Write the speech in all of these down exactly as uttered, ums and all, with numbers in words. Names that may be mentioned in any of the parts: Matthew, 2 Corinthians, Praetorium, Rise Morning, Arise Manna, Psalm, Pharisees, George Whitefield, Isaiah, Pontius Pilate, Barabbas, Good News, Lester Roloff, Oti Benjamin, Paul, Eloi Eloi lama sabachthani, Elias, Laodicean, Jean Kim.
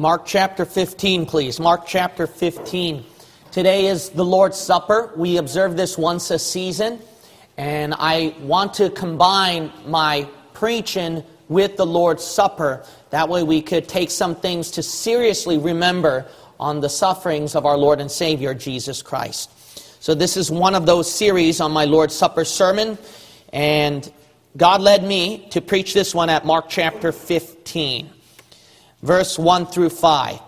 Mark chapter fifteen, please. Mark chapter fifteen. Today is the Lord's Supper. We observe this once a season. And I want to combine my preaching with the Lord's Supper. That way we could take some things to seriously remember on the sufferings of our Lord and Savior, Jesus Christ. So this is one of those series on my Lord's Supper sermon. And God led me to preach this one at Mark chapter fifteen, verse one through five.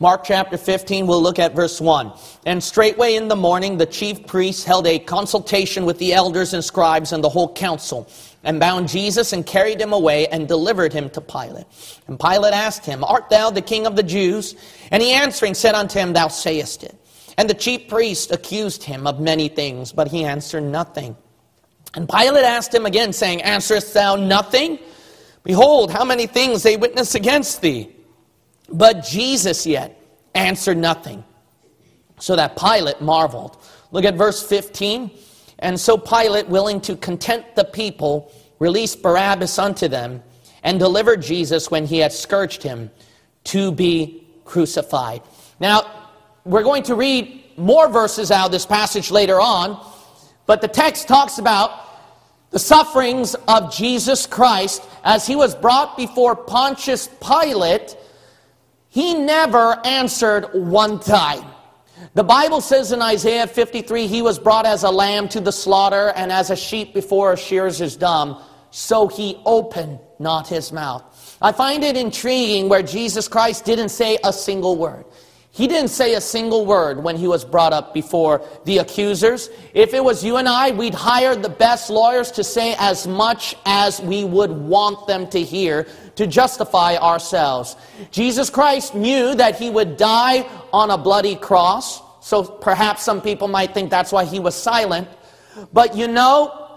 Mark chapter fifteen, we'll look at verse one. And straightway in the morning the chief priests held a consultation with the elders and scribes and the whole council, and bound Jesus and carried him away and delivered him to Pilate. And Pilate asked him, Art thou the king of the Jews? And he answering said unto him, Thou sayest it. And the chief priests accused him of many things, but he answered nothing. And Pilate asked him again, saying, Answerest thou nothing? Behold, how many things they witness against thee. But Jesus yet answered nothing, so that Pilate marveled. Look at verse fifteen. And so Pilate, willing to content the people, released Barabbas unto them, and delivered Jesus, when he had scourged him, to be crucified. Now, we're going to read more verses out of this passage later on, but the text talks about the sufferings of Jesus Christ as he was brought before Pontius Pilate. He never answered one time. The Bible says in Isaiah fifty-three, he was brought as a lamb to the slaughter, and as a sheep before her shears is dumb, so he opened not his mouth. I find it intriguing where Jesus Christ didn't say a single word. He didn't say a single word when he was brought up before the accusers. If it was you and I, we'd hire the best lawyers to say as much as we would want them to hear to justify ourselves. Jesus Christ knew that he would die on a bloody cross, so perhaps some people might think that's why he was silent. But you know,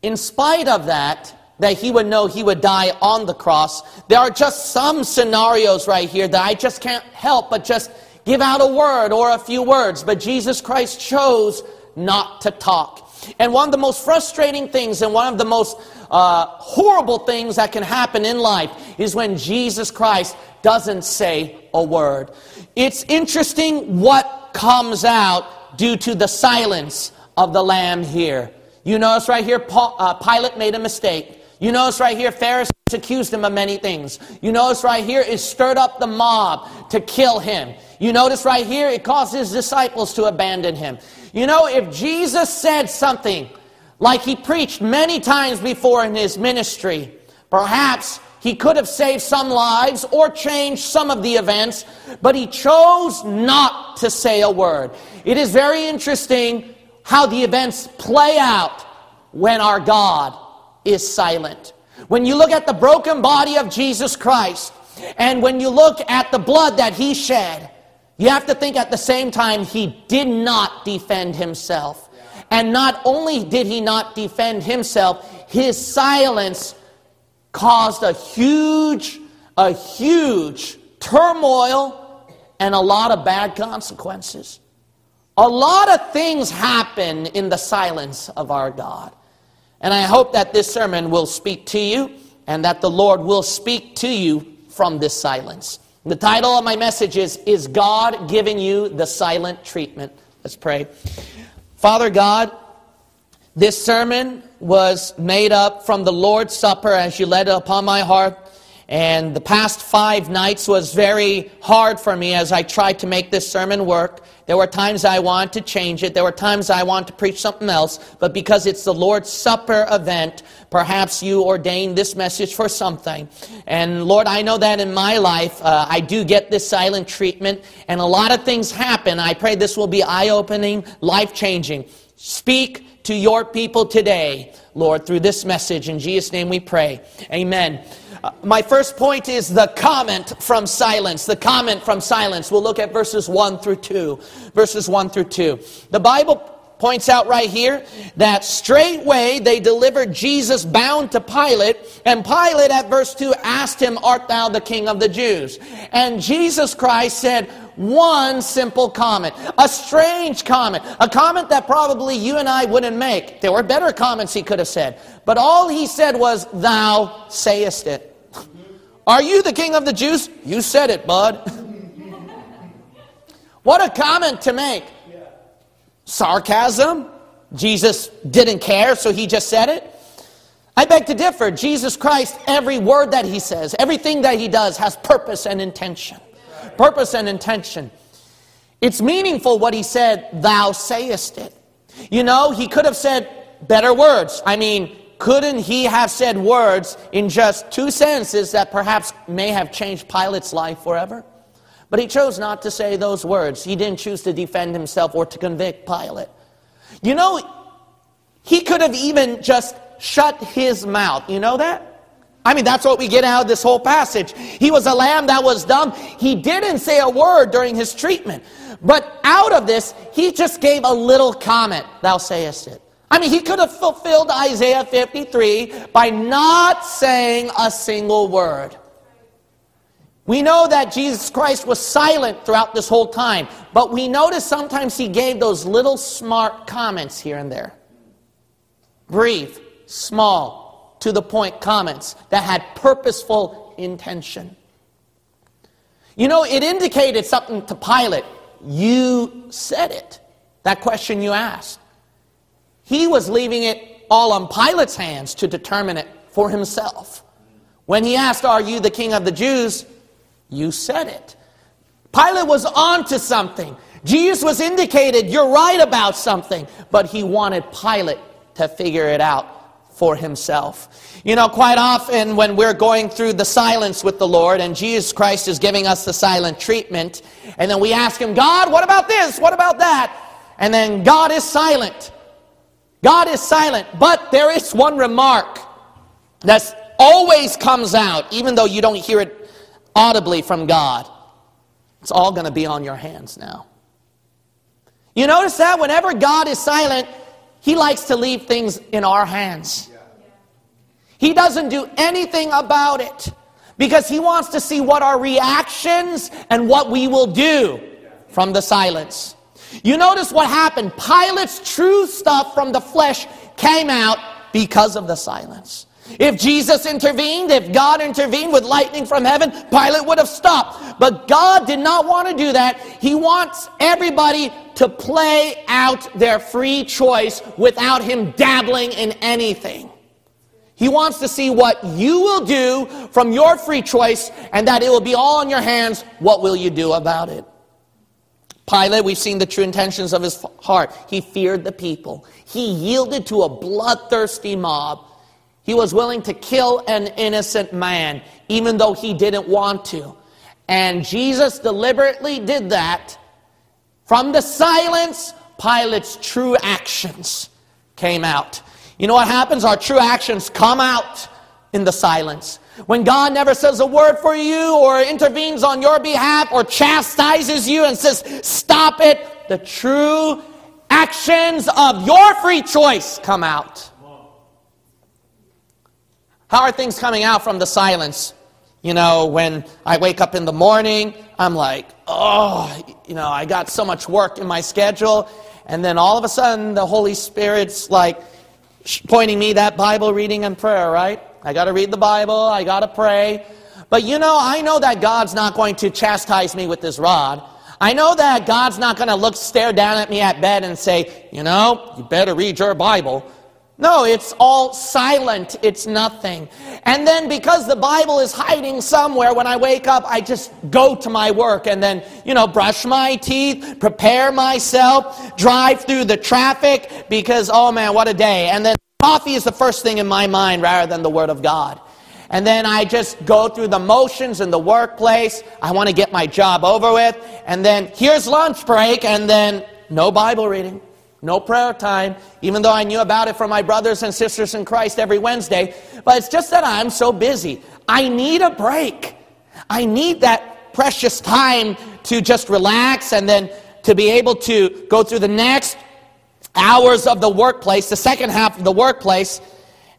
in spite of that, that he would know he would die on the cross, there are just some scenarios right here that I just can't help but just give out a word or a few words. But Jesus Christ chose not to talk. And one of the most frustrating things and one of the most uh, horrible things that can happen in life is when Jesus Christ doesn't say a word. It's interesting what comes out due to the silence of the Lamb here. You notice right here, Paul, uh, Pilate made a mistake. You notice right here, Pharisees accused him of many things. You notice right here, it stirred up the mob to kill him. You notice right here, it caused his disciples to abandon him. You know, if Jesus said something like he preached many times before in his ministry, perhaps he could have saved some lives or changed some of the events, but he chose not to say a word. It is very interesting how the events play out when our God is silent. When you look at the broken body of Jesus Christ, and when you look at the blood that he shed, you have to think at the same time, he did not defend himself. And not only did he not defend himself, his silence caused a huge, a huge turmoil and a lot of bad consequences. A lot of things happen in the silence of our God. And I hope that this sermon will speak to you and that the Lord will speak to you from this silence. The title of my message is, Is God Giving You the Silent Treatment? Let's pray. Father God, this sermon was made up from the Lord's Supper as you led it upon my heart. And the past five nights was very hard for me as I tried to make this sermon work. There were times I wanted to change it. There were times I wanted to preach something else. But because it's the Lord's Supper event, perhaps you ordained this message for something. And Lord, I know that in my life, uh, I do get this silent treatment. And a lot of things happen. I pray this will be eye-opening, life-changing. Speak to your people today, Lord, through this message. In Jesus' name we pray. Amen. Uh, my first point is the comment from silence. The comment from silence. We'll look at verses one through two. Verses one through two. The Bible points out right here that straightway they delivered Jesus bound to Pilate, and Pilate at verse two asked him, "Art thou the king of the Jews?" And Jesus Christ said one simple comment, a strange comment, a comment that probably you and I wouldn't make. There were better comments he could have said, but all he said was, "Thou sayest it." Are you the king of the Jews? You said it, bud. What a comment to make. Sarcasm. Jesus didn't care, so he just said it. I beg to differ. Jesus Christ, every word that he says, everything that he does has purpose and intention. Purpose and intention. It's meaningful what he said, "Thou sayest it." You know, he could have said better words. I mean, couldn't he have said words in just two sentences that perhaps may have changed Pilate's life forever? But he chose not to say those words. He didn't choose to defend himself or to convict Pilate. You know, he could have even just shut his mouth. You know that? I mean, that's what we get out of this whole passage. He was a lamb that was dumb. He didn't say a word during his treatment. But out of this, he just gave a little comment, "Thou sayest it." I mean, he could have fulfilled Isaiah fifty-three by not saying a single word. We know that Jesus Christ was silent throughout this whole time, but we notice sometimes he gave those little smart comments here and there. Brief, small, to the point comments that had purposeful intention. You know, it indicated something to Pilate. You said it. That question you asked. He was leaving it all on Pilate's hands to determine it for himself. When he asked, "Are you the king of the Jews?" You said it. Pilate was on to something. Jesus was indicated, "You're right about something." But he wanted Pilate to figure it out for himself. You know, quite often when we're going through the silence with the Lord and Jesus Christ is giving us the silent treatment, and then we ask him, "God, what about this? What about that?" And then God is silent. God is silent. But there is one remark that always comes out, even though you don't hear it audibly from God. It's all going to be on your hands now. You notice that whenever God is silent, he likes to leave things in our hands. He doesn't do anything about it because he wants to see what our reactions and what we will do from the silence. You notice what happened. Pilate's true stuff from the flesh came out because of the silence. If Jesus intervened, if God intervened with lightning from heaven, Pilate would have stopped. But God did not want to do that. He wants everybody to play out their free choice without him dabbling in anything. He wants to see what you will do from your free choice and that it will be all in your hands. What will you do about it? Pilate, we've seen the true intentions of his heart. He feared the people. He yielded to a bloodthirsty mob. He was willing to kill an innocent man, even though he didn't want to. And Jesus deliberately did that. From the silence, Pilate's true actions came out. You know what happens? Our true actions come out in the silence. When God never says a word for you or intervenes on your behalf or chastises you and says, "Stop it," the true actions of your free choice come out. How are things coming out from the silence? You know, when I wake up in the morning, I'm like, oh, you know, I got so much work in my schedule. And then all of a sudden, the Holy Spirit's like pointing me that Bible reading and prayer, right? I got to read the Bible. I got to pray. But, you know, I know that God's not going to chastise me with his rod. I know that God's not going to look, stare down at me at bed and say, you know, you better read your Bible. No, it's all silent. It's nothing. And then because the Bible is hiding somewhere, when I wake up, I just go to my work and then, you know, brush my teeth, prepare myself, drive through the traffic because, oh man, what a day. And then coffee is the first thing in my mind rather than the Word of God. And then I just go through the motions in the workplace. I want to get my job over with. And then here's lunch break and then no Bible reading. No prayer time, even though I knew about it from my brothers and sisters in Christ every Wednesday. But it's just that I'm so busy. I need a break. I need that precious time to just relax and then to be able to go through the next hours of the workplace, the second half of the workplace.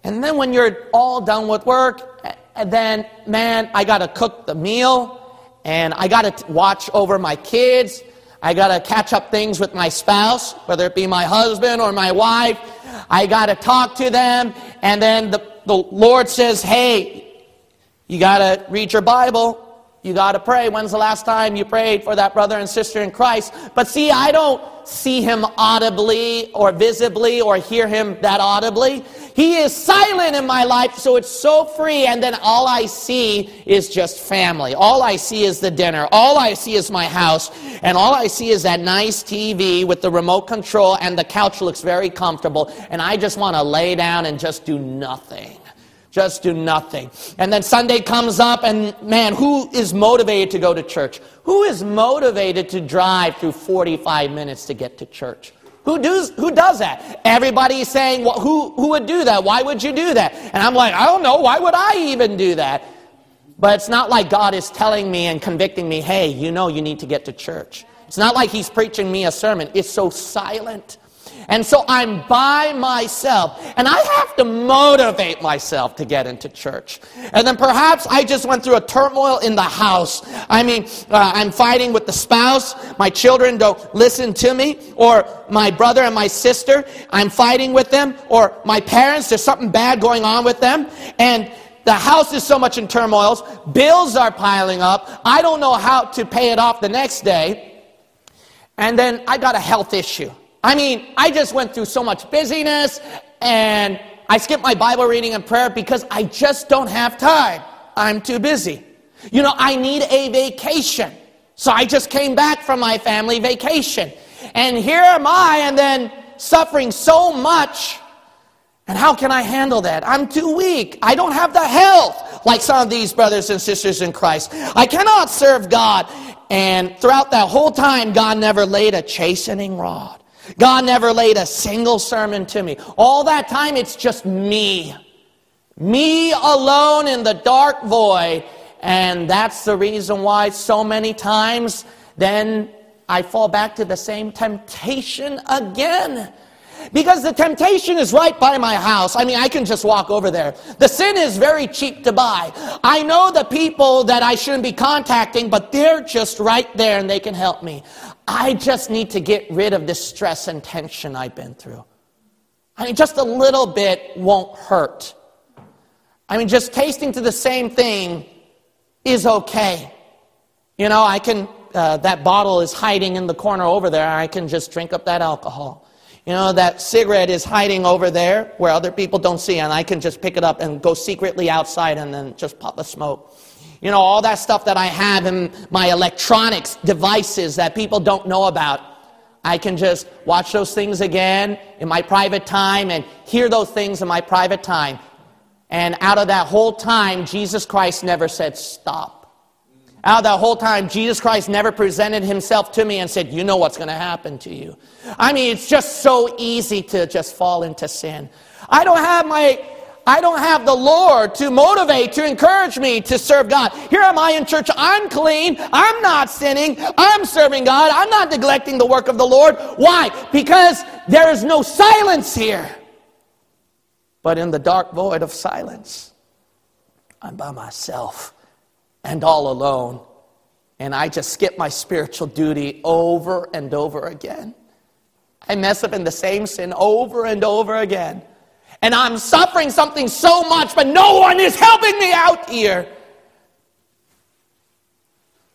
And then when you're all done with work, and then, man, I got to cook the meal, and I got to watch over my kids. I got to catch up things with my spouse, whether it be my husband or my wife. I got to talk to them. And then the, the Lord says, hey, you got to read your Bible. You got to pray. When's the last time you prayed for that brother and sister in Christ? But see, I don't see him audibly or visibly or hear him that audibly. He is silent in my life, so it's so free. And then all I see is just family. All I see is the dinner. All I see is my house. And all I see is that nice T V with the remote control, and the couch looks very comfortable. And I just want to lay down and just do nothing. Just do nothing. And then Sunday comes up, and man, who is motivated to go to church? Who is motivated to drive through forty-five minutes to get to church? Who does, who does that? Everybody's saying, well, who, who would do that? Why would you do that? And I'm like, I don't know. Why would I even do that? But it's not like God is telling me and convicting me, hey, you know you need to get to church. It's not like he's preaching me a sermon. It's so silent. And so I'm by myself, and I have to motivate myself to get into church. And then perhaps I just went through a turmoil in the house. I mean, uh, I'm fighting with the spouse. My children don't listen to me, or my brother and my sister. I'm fighting with them, or my parents. There's something bad going on with them. And the house is so much in turmoil. Bills are piling up. I don't know how to pay it off the next day. And then I got a health issue. I mean, I just went through so much busyness, and I skipped my Bible reading and prayer because I just don't have time. I'm too busy. You know, I need a vacation. So I just came back from my family vacation. And here am I, and then suffering so much. And how can I handle that? I'm too weak. I don't have the health like some of these brothers and sisters in Christ. I cannot serve God. And throughout that whole time, God never laid a chastening rod. God never laid a single sermon to me. All that time, it's just me. Me alone in the dark void. And that's the reason why so many times then I fall back to the same temptation again. Because the temptation is right by my house. I mean, I can just walk over there. The sin is very cheap to buy. I know the people that I shouldn't be contacting, but they're just right there and they can help me. I just need to get rid of this stress and tension I've been through. I mean, just a little bit won't hurt. I mean, just tasting to the same thing is okay. You know, I can, uh, that bottle is hiding in the corner over there. I can just drink up that alcohol. You know, that cigarette is hiding over there where other people don't see, and I can just pick it up and go secretly outside and then just pop a smoke. You know, all that stuff that I have in my electronics devices that people don't know about. I can just watch those things again in my private time and hear those things in my private time. And out of that whole time, Jesus Christ never said stop. Out of that whole time, Jesus Christ never presented himself to me and said, you know what's going to happen to you. I mean, it's just so easy to just fall into sin. I don't have my, I don't have the Lord to motivate, to encourage me to serve God. Here am I in church. I'm clean. I'm not sinning. I'm serving God. I'm not neglecting the work of the Lord. Why? Because there is no silence here. But in the dark void of silence, I'm by myself. And all alone. And I just skip my spiritual duty over and over again. I mess up in the same sin over and over again. And I'm suffering something so much, but no one is helping me out here.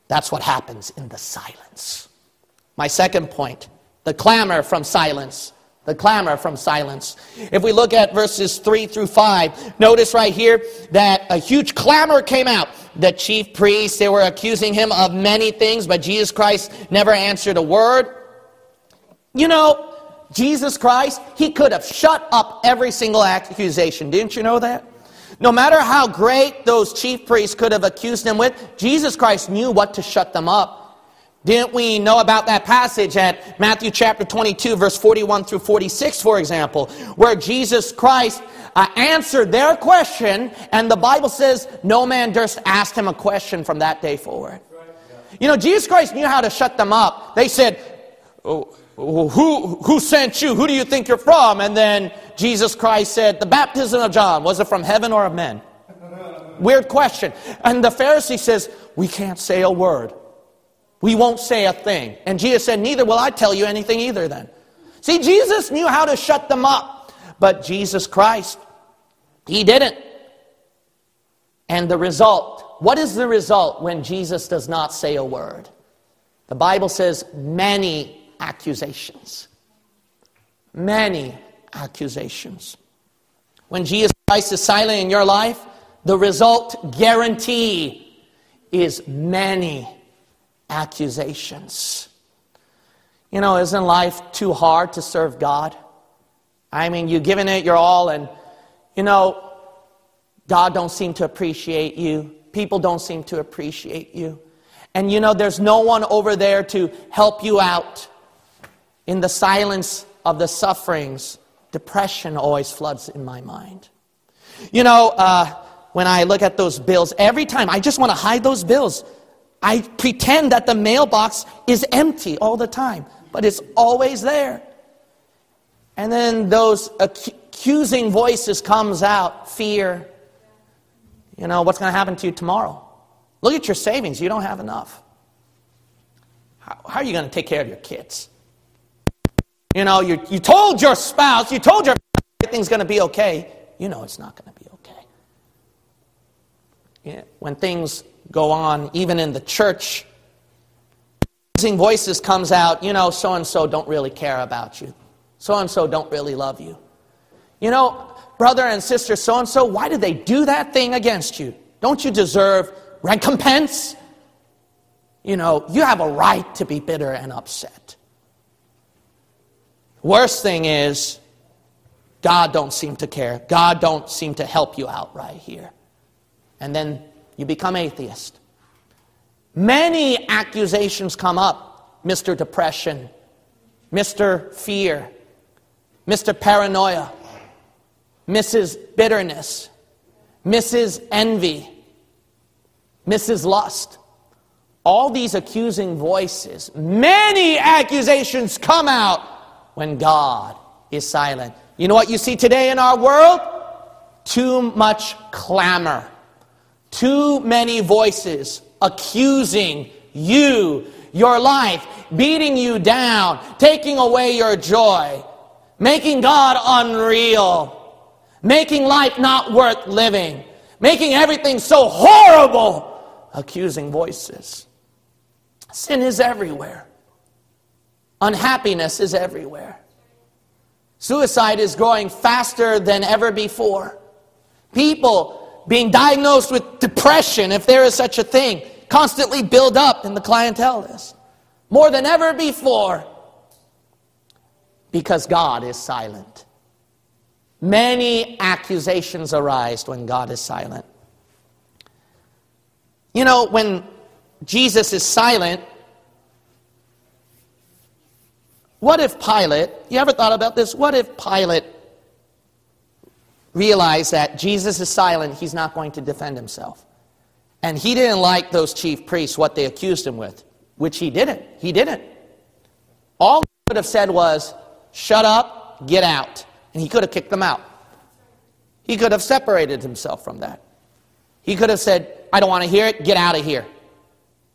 That's what happens in the silence. My second point, the clamor from silence. The clamor from silence. If we look at verses three through five, notice right here that a huge clamor came out. The chief priests, they were accusing him of many things, but Jesus Christ never answered a word. You know, Jesus Christ, he could have shut up every single accusation. Didn't you know that? No matter how great those chief priests could have accused him with, Jesus Christ knew what to shut them up. Didn't we know about that passage at Matthew chapter twenty-two, verse forty-one through forty-six, for example, where Jesus Christ uh, answered their question, and the Bible says no man durst ask him a question from that day forward. You know, Jesus Christ knew how to shut them up. They said, oh, who, who sent you? Who do you think you're from? And then Jesus Christ said, the baptism of John, was it from heaven or of men? Weird question. And the Pharisee says, we can't say a word. We won't say a thing. And Jesus said, neither will I tell you anything either then. See, Jesus knew how to shut them up. But Jesus Christ, he didn't. And the result, what is the result when Jesus does not say a word? The Bible says many accusations. Many accusations. When Jesus Christ is silent in your life, the result guarantee is many accusations. You know, isn't life too hard to serve God? I mean, you've given it your all and, you know, God don't seem to appreciate you. People don't seem to appreciate you. And, you know, there's no one over there to help you out. In the silence of the sufferings, depression always floods in my mind. You know, uh... when I look at those bills, every time I just want to hide those bills. I pretend that the mailbox is empty all the time, but it's always there. And then those accusing voices comes out, fear. You know, what's going to happen to you tomorrow? Look at your savings. You don't have enough. How, how are you going to take care of your kids? You know, you, you told your spouse, you told your spouse everything's going to be okay. You know it's not going to be okay. When things go on, even in the church, accusing voices comes out, you know, so-and-so don't really care about you. So-and-so don't really love you. You know, brother and sister, so-and-so, why did they do that thing against you? Don't you deserve recompense? You know, you have a right to be bitter and upset. Worst thing is, God don't seem to care. God don't seem to help you out right here. And then you become atheist. Many accusations come up. Mister Depression. Mister Fear. Mister Paranoia. Missus Bitterness. Missus Envy. Missus Lust. All these accusing voices. Many accusations come out when God is silent. You know what you see today in our world? Too much clamor. Too many voices accusing you, your life, beating you down, taking away your joy, making God unreal, making life not worth living, making everything so horrible, accusing voices. Sin is everywhere. Unhappiness is everywhere. Suicide is growing faster than ever before. People being diagnosed with depression, if there is such a thing, constantly build up in the clientele list. More than ever before. Because God is silent. Many accusations arise when God is silent. You know, when Jesus is silent, what if Pilate, you ever thought about this? What if Pilate realized that Jesus is silent, he's not going to defend himself. And he didn't like those chief priests, what they accused him with, which he didn't. He didn't. All he could have said was, shut up, get out. And he could have kicked them out. He could have separated himself from that. He could have said, I don't want to hear it, get out of here.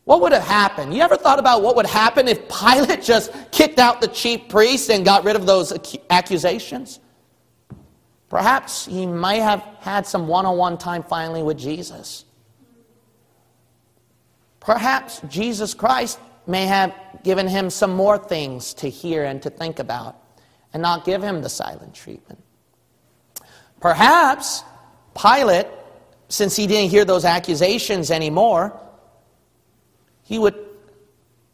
What would have happened? You ever thought about what would happen if Pilate just kicked out the chief priests and got rid of those accusations? Perhaps he might have had some one-on-one time finally with Jesus. Perhaps Jesus Christ may have given him some more things to hear and to think about and not give him the silent treatment. Perhaps Pilate, since he didn't hear those accusations anymore, he would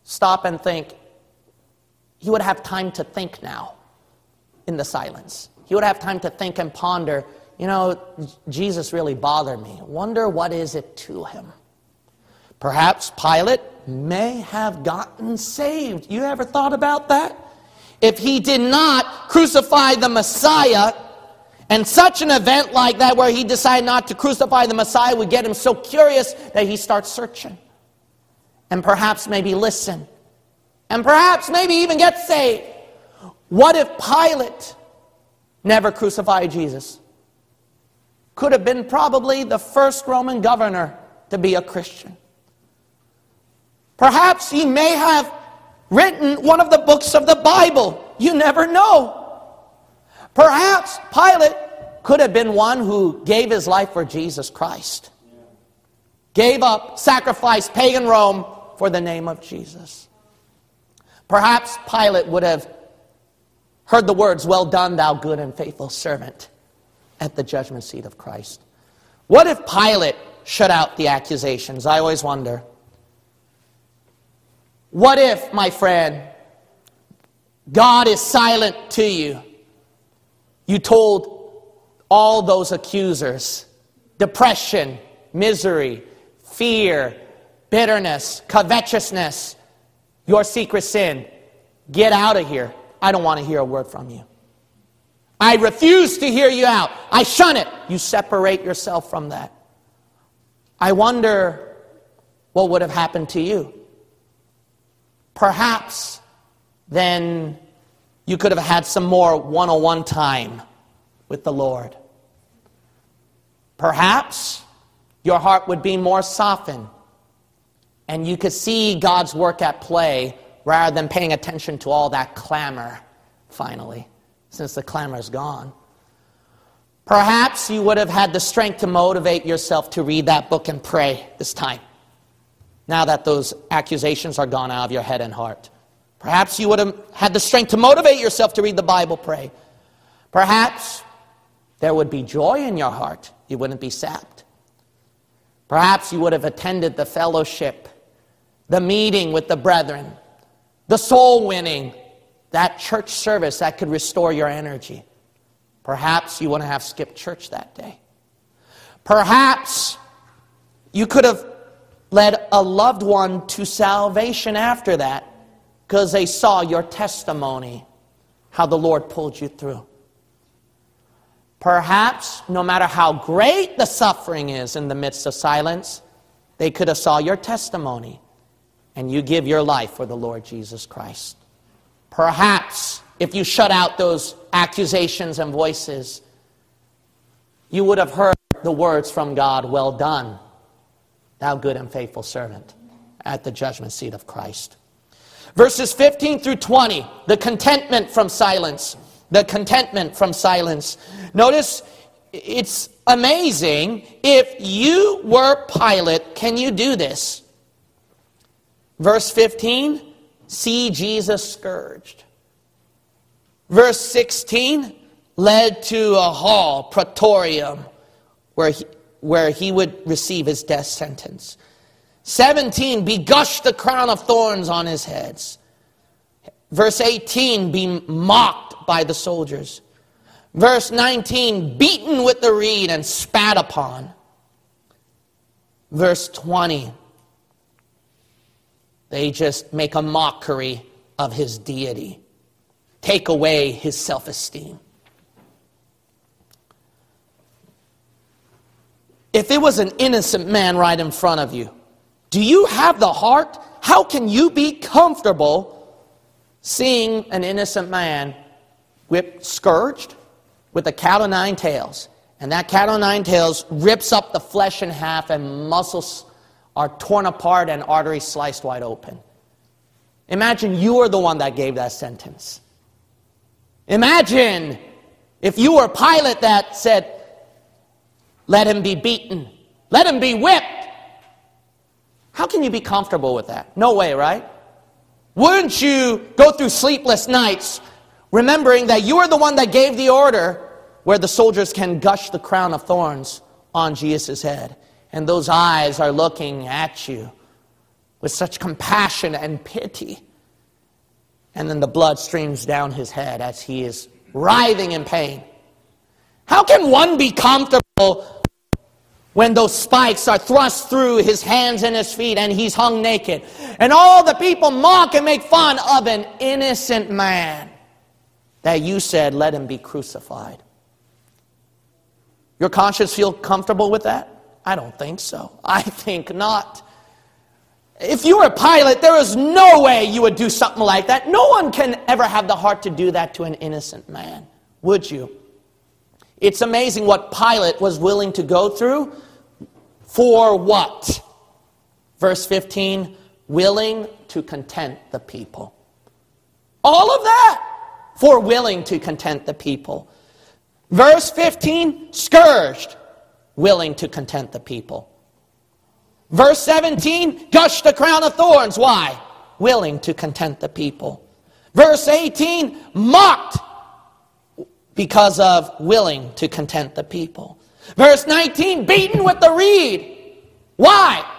stop and think. He would have time to think now in the silence. He would have time to think and ponder, you know, Jesus really bothered me. Wonder what is it to him? Perhaps Pilate may have gotten saved. You ever thought about that? If he did not crucify the Messiah, and such an event like that where he decided not to crucify the Messiah would get him so curious that he starts searching. And perhaps maybe listen. And perhaps maybe even get saved. What if Pilate never crucified Jesus? Could have been probably the first Roman governor to be a Christian. Perhaps he may have written one of the books of the Bible. You never know. Perhaps Pilate could have been one who gave his life for Jesus Christ. Gave up, sacrificed pagan Rome for the name of Jesus. Perhaps Pilate would have heard the words, "Well done, thou good and faithful servant," at the judgment seat of Christ. What if Pilate shut out the accusations? I always wonder. What if, my friend, God is silent to you? You told all those accusers, depression, misery, fear, bitterness, covetousness, your secret sin, get out of here. I don't want to hear a word from you. I refuse to hear you out. I shun it. You separate yourself from that. I wonder what would have happened to you. Perhaps then you could have had some more one-on-one time with the Lord. Perhaps your heart would be more softened and you could see God's work at play rather than paying attention to all that clamor, finally, since the clamor is gone. Perhaps you would have had the strength to motivate yourself to read that book and pray this time, now that those accusations are gone out of your head and heart. Perhaps you would have had the strength to motivate yourself to read the Bible, pray. Perhaps there would be joy in your heart. You wouldn't be sapped. Perhaps you would have attended the fellowship, the meeting with the brethren, the soul winning, that church service that could restore your energy. Perhaps you wouldn't have skipped church that day. Perhaps you could have led a loved one to salvation after that because they saw your testimony, how the Lord pulled you through. Perhaps, no matter how great the suffering is in the midst of silence, they could have saw your testimony and you give your life for the Lord Jesus Christ. Perhaps, if you shut out those accusations and voices, you would have heard the words from God, "Well done, thou good and faithful servant," at the judgment seat of Christ. Verses fifteen through twenty, the contentment from silence. The contentment from silence. Notice, it's amazing. If you were Pilate, can you do this? Verse fifteen, see Jesus scourged. Verse sixteen, led to a hall, Praetorium, where he, where he would receive his death sentence. seventeen, be gushed the crown of thorns on his heads. Verse eighteen, be mocked by the soldiers. Verse nineteen, beaten with the reed and spat upon. Verse twenty, they just make a mockery of his deity. Take away his self-esteem. If it was an innocent man right in front of you, do you have the heart? How can you be comfortable seeing an innocent man whipped, scourged with a cat o' nine tails? And that cat o' nine tails rips up the flesh in half and muscles are torn apart and arteries sliced wide open. Imagine you were the one that gave that sentence. Imagine if you were Pilate that said, "Let him be beaten. Let him be whipped." How can you be comfortable with that? No way, right? Wouldn't you go through sleepless nights remembering that you are the one that gave the order where the soldiers can gush the crown of thorns on Jesus' head? And those eyes are looking at you with such compassion and pity. And then the blood streams down his head as he is writhing in pain. How can one be comfortable when those spikes are thrust through his hands and his feet and he's hung naked? And all the people mock and make fun of an innocent man that you said, "Let him be crucified." Your conscience feel comfortable with that? I don't think so. I think not. If you were Pilate, there is no way you would do something like that. No one can ever have the heart to do that to an innocent man, would you? It's amazing what Pilate was willing to go through. For what? Verse fifteen, willing to content the people. All of that for willing to content the people. Verse fifteen, scourged, willing to content the people. Verse seventeen, gushed a crown of thorns. Why? Willing to content the people. Verse eighteen, mocked because of willing to content the people. Verse nineteen, beaten with the reed. Why?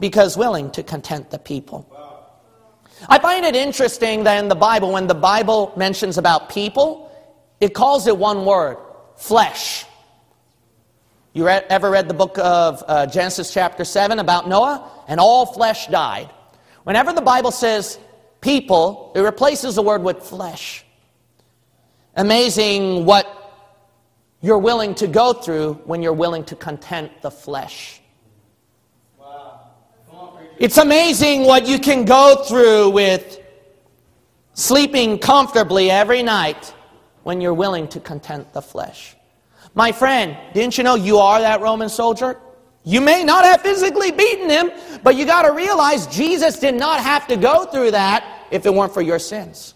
Because willing to content the people. Wow. I find it interesting that in the Bible, when the Bible mentions about people, it calls it one word, flesh. You read, ever read the book of uh, Genesis chapter seven about Noah? And all flesh died. Whenever the Bible says people, it replaces the word with flesh. Amazing what you're willing to go through when you're willing to content the flesh. Wow. Come on, preacher. It's amazing what you can go through with sleeping comfortably every night when you're willing to content the flesh. My friend, didn't you know you are that Roman soldier? You may not have physically beaten him, but you got to realize Jesus did not have to go through that if it weren't for your sins.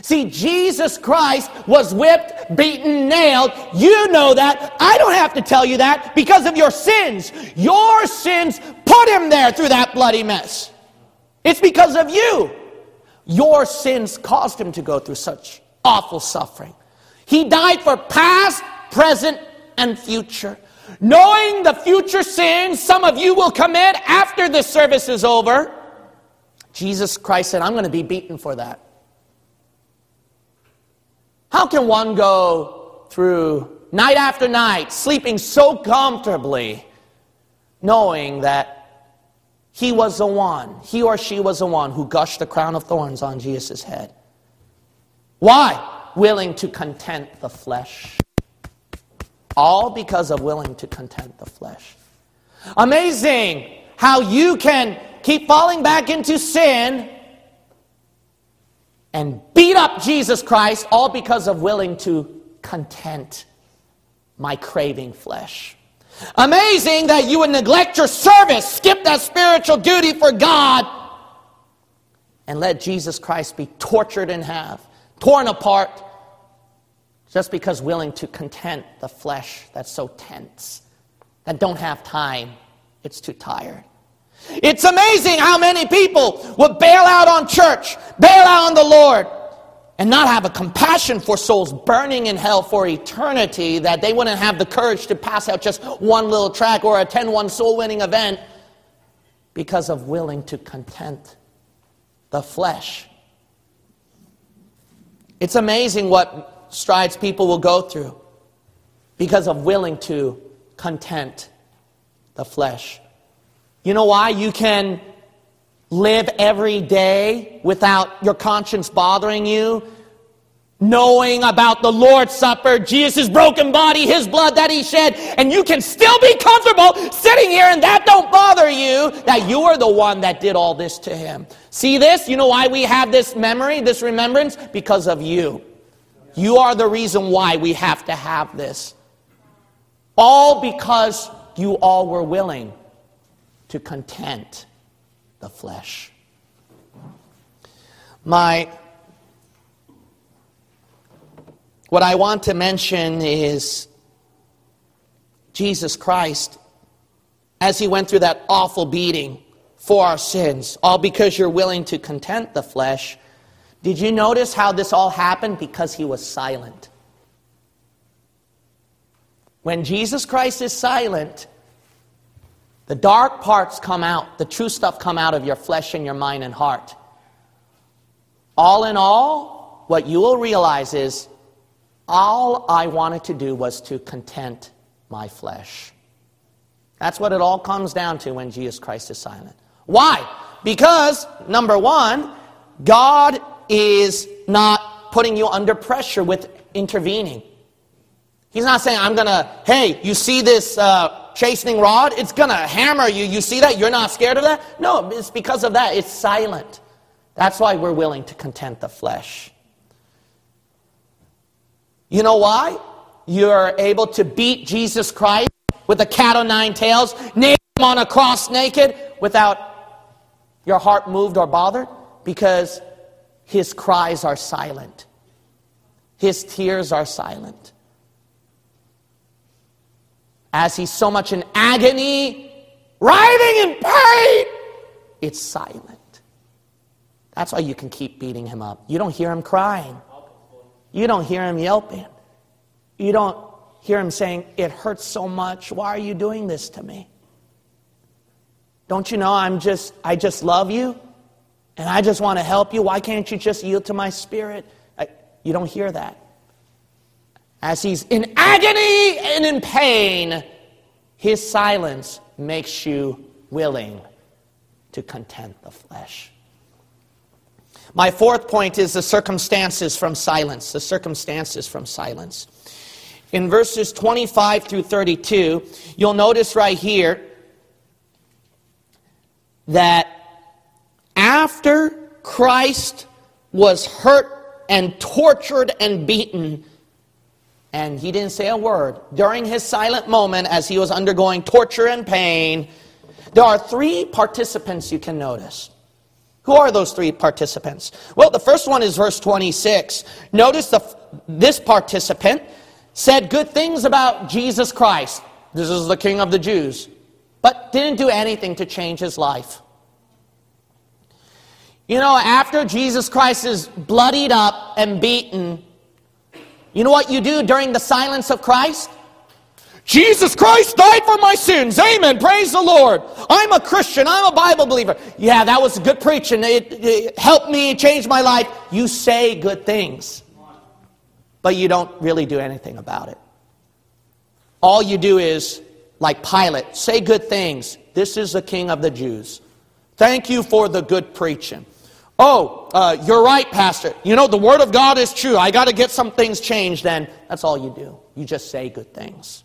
See, Jesus Christ was whipped, beaten, nailed. You know that. I don't have to tell you that because of your sins. Your sins put him there through that bloody mess. It's because of you. Your sins caused him to go through such awful suffering. He died for past, present, and future. Knowing the future sins some of you will commit after this service is over, Jesus Christ said, I'm going to be beaten for that. How can one go through night after night, sleeping so comfortably, knowing that he was the one, he or she was the one who gushed the crown of thorns on Jesus' head? Why? Willing to content the flesh. All because of willing to content the flesh. Amazing how you can keep falling back into sin and beat up Jesus Christ, all because of willing to content my craving flesh. Amazing that you would neglect your service, skip that spiritual duty for God, and let Jesus Christ be tortured in half, torn apart, just because willing to content the flesh that's so tense, that don't have time, it's too tired. It's amazing how many people would bail out on church, bail out on the Lord, and not have a compassion for souls burning in hell for eternity, that they wouldn't have the courage to pass out just one little track or attend one soul-winning event because of willing to content the flesh. It's amazing what strides people will go through because of willing to content the flesh. You know why you can live every day without your conscience bothering you, knowing about the Lord's Supper, Jesus' broken body, his blood that he shed, and you can still be comfortable sitting here and that don't bother you, that you are the one that did all this to him. See this? You know why we have this memory, this remembrance? Because of you. You are the reason why we have to have this. All because you all were willing to content the flesh. My, what I want to mention is Jesus Christ, as he went through that awful beating for our sins, all because you're willing to content the flesh. Did you notice how this all happened? Because he was silent. When Jesus Christ is silent, the dark parts come out, the true stuff come out of your flesh and your mind and heart. All in all, what you will realize is, all I wanted to do was to content my flesh. That's what it all comes down to when Jesus Christ is silent. Why? Because, number one, God is not putting you under pressure with intervening. He's not saying, I'm going to, hey, you see this uh, chastening rod, it's going to hammer you. You see that? You're not scared of that? No, it's because of that. It's silent. That's why we're willing to content the flesh. You know why? You're able to beat Jesus Christ with a cat o' nine tails, nail him on a cross naked, without your heart moved or bothered, because his cries are silent. His tears are silent. As he's so much in agony, writhing in pain, it's silent. That's why you can keep beating him up. You don't hear him crying. You don't hear him yelping. You don't hear him saying, it hurts so much. Why are you doing this to me? Don't you know I'm just, I just love you? And I just want to help you. Why can't you just yield to my spirit? I, you don't hear that. As he's in agony and in pain, his silence makes you willing to content the flesh. My fourth point is the circumstances from silence. The circumstances from silence. In verses twenty-five through thirty-two, you'll notice right here that after Christ was hurt and tortured and beaten, and he didn't say a word, during his silent moment as he was undergoing torture and pain, there are three participants you can notice. Who are those three participants? Well, the first one is verse twenty-six. Notice the, this participant said good things about Jesus Christ. This is the King of the Jews. But didn't do anything to change his life. You know, after Jesus Christ is bloodied up and beaten, you know what you do during the silence of Christ? Jesus Christ died for my sins. Amen. Praise the Lord. I'm a Christian. I'm a Bible believer. Yeah, that was good preaching. It, it helped me change my life. You say good things, but you don't really do anything about it. All you do is, like Pilate, say good things. This is the King of the Jews. Thank you for the good preaching. Oh, uh, you're right, Pastor. You know, the Word of God is true. I got to get some things changed then. That's all you do. You just say good things.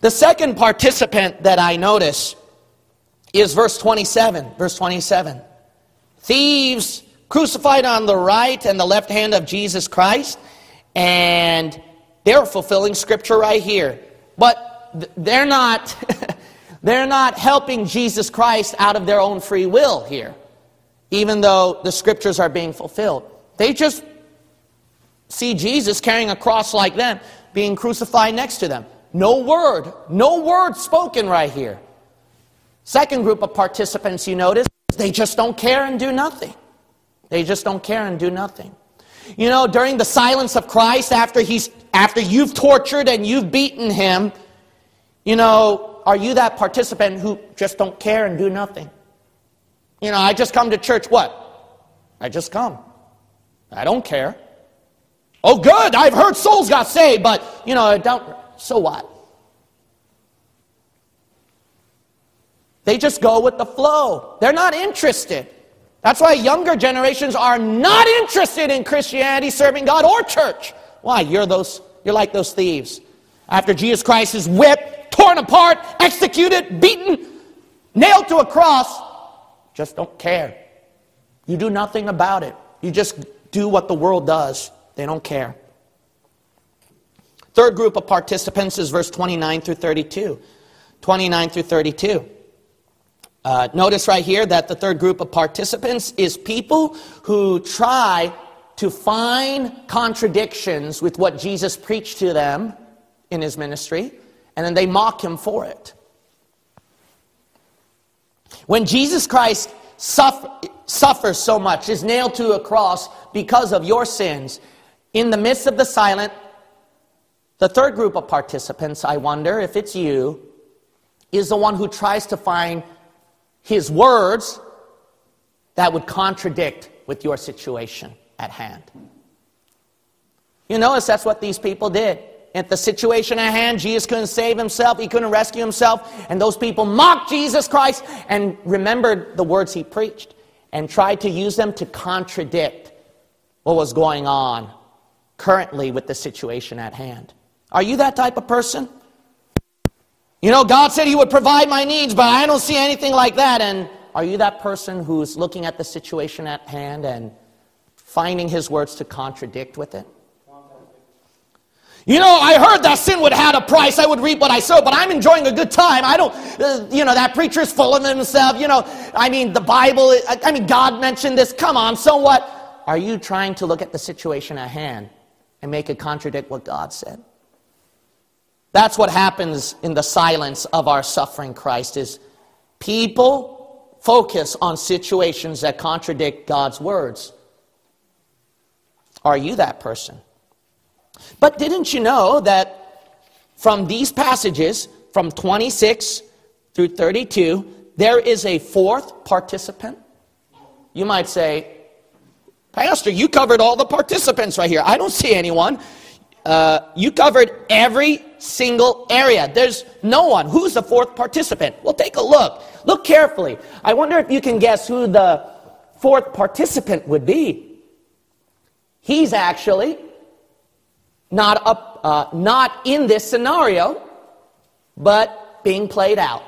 The second participant that I notice is verse twenty-seven. Verse twenty-seven. Thieves crucified on the right and the left hand of Jesus Christ. And they're fulfilling Scripture right here. But they're not, they're not helping Jesus Christ out of their own free will here. Even though the Scriptures are being fulfilled. They just see Jesus carrying a cross like them, being crucified next to them. No word, no word spoken right here. Second group of participants, you notice, they just don't care and do nothing. They just don't care and do nothing. You know, during the silence of Christ, after he's, after you've tortured and you've beaten him, you know, are you that participant who just don't care and do nothing? You know, I just come to church, what? I just come. I don't care. Oh, good, I've heard souls got saved, but, you know, I don't... So what? They just go with the flow. They're not interested. That's why younger generations are not interested in Christianity, serving God, or church. Why? You're those. You're like those thieves. After Jesus Christ is whipped, torn apart, executed, beaten, nailed to a cross, just don't care. You do nothing about it. You just do what the world does. They don't care. Third group of participants is verse twenty-nine through thirty-two. twenty-nine through thirty-two. Uh, notice right here that the third group of participants is people who try to find contradictions with what Jesus preached to them in his ministry, and then they mock him for it. When Jesus Christ suffer, suffers so much, is nailed to a cross because of your sins, in the midst of the silent, the third group of participants, I wonder if it's you, is the one who tries to find his words that would contradict with your situation at hand. You notice that's what these people did. At the situation at hand, Jesus couldn't save himself, he couldn't rescue himself, and those people mocked Jesus Christ and remembered the words he preached and tried to use them to contradict what was going on currently with the situation at hand. Are you that type of person? You know, God said He would provide my needs, but I don't see anything like that. And are you that person who's looking at the situation at hand and finding His words to contradict with it? You know, I heard that sin would have a price. I would reap what I sow, but I'm enjoying a good time. I don't, uh, you know, that preacher's full of himself. You know, I mean, the Bible, I mean, God mentioned this. Come on, so what? Are you trying to look at the situation at hand and make it contradict what God said? That's what happens in the silence of our suffering Christ, is people focus on situations that contradict God's words. Are you that person? But didn't you know that from these passages, from twenty-six through thirty-two, there is a fourth participant? You might say, Pastor, you covered all the participants right here. I don't see anyone. Uh, you covered every single area. There's no one. Who's the fourth participant? Well, take a look. Look carefully. I wonder if you can guess who the fourth participant would be. He's actually not up, uh, not in this scenario, but being played out.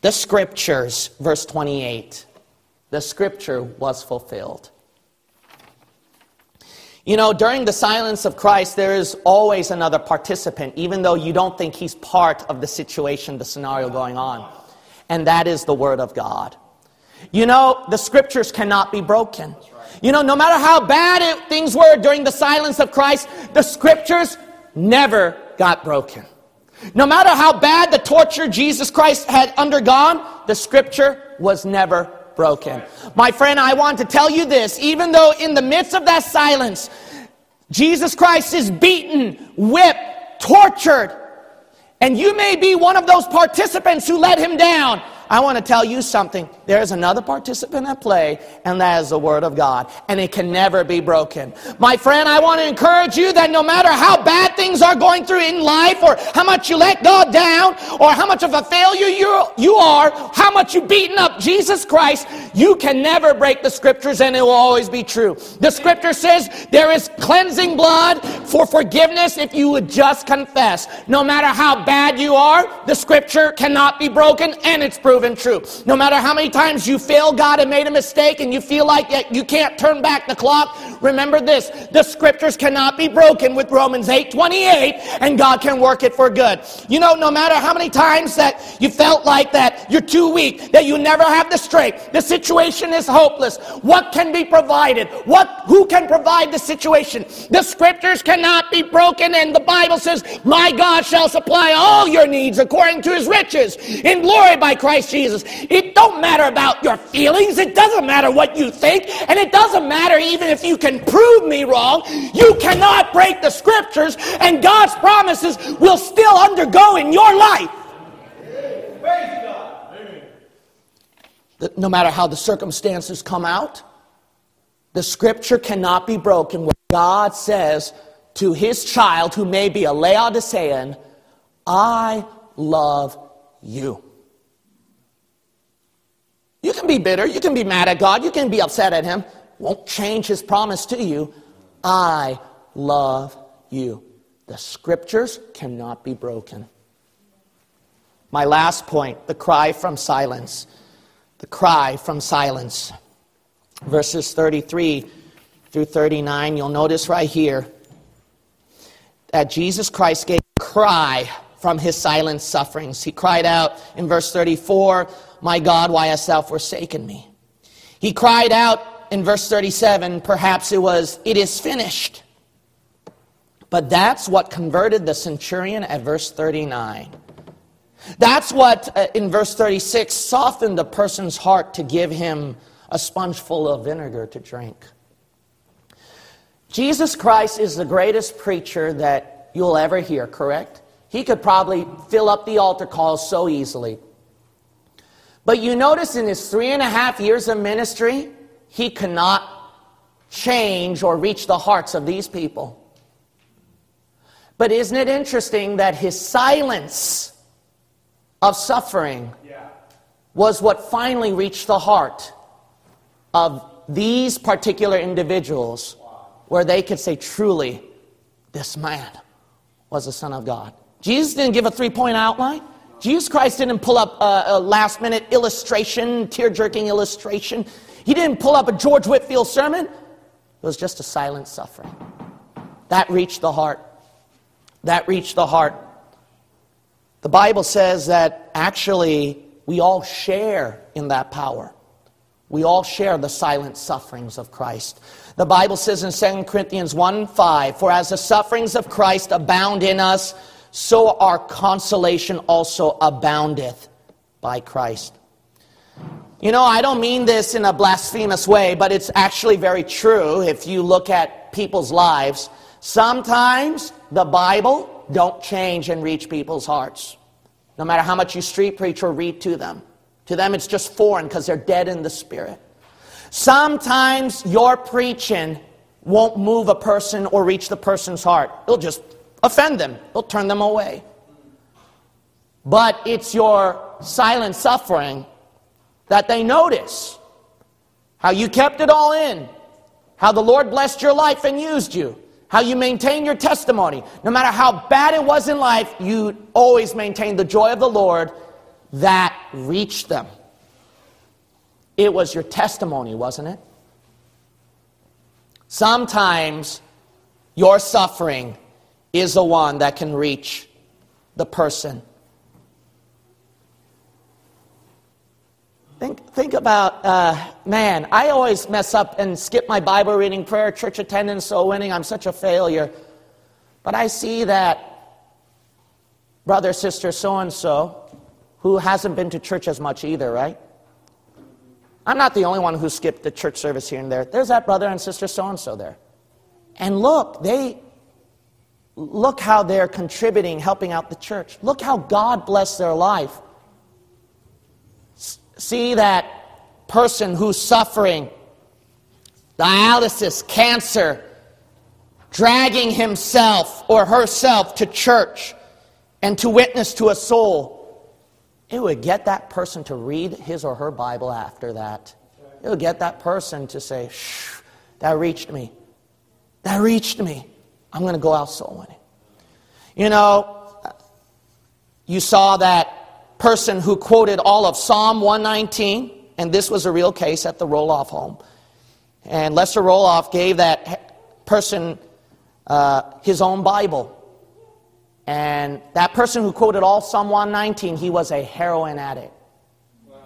The Scriptures, verse twenty-eight. The Scripture was fulfilled. You know, during the silence of Christ, there is always another participant, even though you don't think he's part of the situation, the scenario going on. And that is the Word of God. You know, the Scriptures cannot be broken. You know, no matter how bad it, things were during the silence of Christ, the Scriptures never got broken. No matter how bad the torture Jesus Christ had undergone, the Scripture was never broken. broken. My friend, I want to tell you this, even though in the midst of that silence, Jesus Christ is beaten, whipped, tortured, and you may be one of those participants who let Him down. I want to tell you something. There's another participant at play, and that is the Word of God, and it can never be broken. My friend, I want to encourage you that no matter how bad things are going through in life, or how much you let God down, or how much of a failure you are, how much you've beaten up Jesus Christ, you can never break the Scriptures, and it will always be true. The Scripture says there is cleansing blood for forgiveness if you would just confess. No matter how bad you are, the Scripture cannot be broken, and it's proven true. No matter how many times you fail God and made a mistake and you feel like you can't turn back the clock, remember this, the Scriptures cannot be broken with Romans eight twenty-eight, and God can work it for good. You know, no matter how many times that you felt like that, you're too weak, that you never have the strength, the situation is hopeless, what can be provided? What? Who can provide the situation? The Scriptures cannot be broken, and the Bible says, my God shall supply all your needs according to His riches in glory by Christ Jesus. It don't matter about your feelings. It doesn't matter what you think. And it doesn't matter even if you can prove me wrong. You cannot break the Scriptures, and God's promises will still undergo in your life. No matter how the circumstances come out, the Scripture cannot be broken. What God says to His child who may be a Laodicean, I love you. You can be bitter. You can be mad at God. You can be upset at Him. It won't change His promise to you. I love you. The Scriptures cannot be broken. My last point, the cry from silence. The cry from silence. Verses thirty-three through thirty-nine, you'll notice right here that Jesus Christ gave a cry from His silent sufferings. He cried out in verse thirty-four, my God, why hast thou forsaken me? He cried out in verse thirty-seven, perhaps it was, it is finished. But that's what converted the centurion at verse thirty-nine. That's what, uh, in verse thirty-six, softened the person's heart to give him a sponge full of vinegar to drink. Jesus Christ is the greatest preacher that you'll ever hear, correct? He could probably fill up the altar calls so easily. But you notice in his three and a half years of ministry, he could not change or reach the hearts of these people. But isn't it interesting that his silence of suffering was what finally reached the heart of these particular individuals, where they could say, truly, this man was the Son of God. Jesus didn't give a three-point outline. Jesus Christ didn't pull up a, a last-minute illustration, tear-jerking illustration. He didn't pull up a George Whitefield sermon. It was just a silent suffering. That reached the heart. That reached the heart. The Bible says that actually we all share in that power. We all share the silent sufferings of Christ. The Bible says in Second Corinthians one five, "For as the sufferings of Christ abound in us, so our consolation also aboundeth by Christ." You know, I don't mean this in a blasphemous way, but it's actually very true if you look at people's lives. Sometimes the Bible don't change and reach people's hearts, no matter how much you street preach or read to them. To them, it's just foreign because they're dead in the spirit. Sometimes your preaching won't move a person or reach the person's heart. It'll just offend them. It'll turn them away. But it's your silent suffering that they notice. How you kept it all in. How the Lord blessed your life and used you. How you maintain your testimony. No matter how bad it was in life, you always maintain the joy of the Lord. That reached them. It was your testimony, wasn't it? Sometimes your suffering is the one that can reach the person. Think, think about, uh, man, I always mess up and skip my Bible reading, prayer, church attendance, soul winning. I'm such a failure. But I see that brother, sister, so-and-so, who hasn't been to church as much either, right? I'm not the only one who skipped the church service here and there. There's that brother and sister so-and-so there. And look, they... Look how they're contributing, helping out the church. Look how God blessed their life. S- see that person who's suffering dialysis, cancer, dragging himself or herself to church and to witness to a soul. It would get that person to read his or her Bible after that. It would get that person to say, shh, that reached me. That reached me. I'm going to go out soul winning. You know, you saw that person who quoted all of Psalm one nineteen, and this was a real case at the Roloff home. And Lester Roloff gave that person uh, his own Bible. And that person who quoted all Psalm one nineteen, he was a heroin addict. Wow.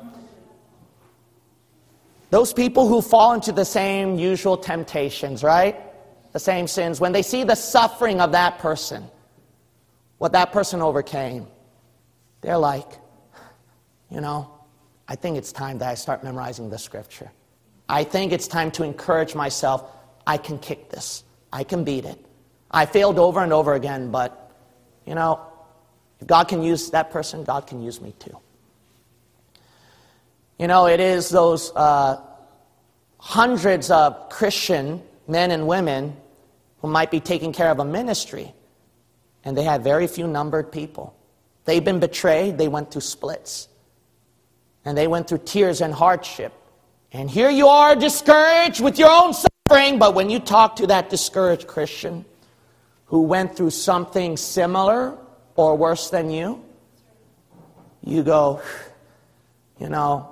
Those people who fall into the same usual temptations, right? The same sins. When they see the suffering of that person, what that person overcame, they're like, you know, I think it's time that I start memorizing the scripture. I think it's time to encourage myself. I can kick this. I can beat it. I failed over and over again, but, you know, if God can use that person, God can use me too. You know, it is those uh, hundreds of Christian men and women who might be taking care of a ministry, and they had very few numbered people. They've been betrayed, they went through splits, and they went through tears and hardship. And here you are discouraged with your own suffering, but when you talk to that discouraged Christian who went through something similar or worse than you, you go, you know,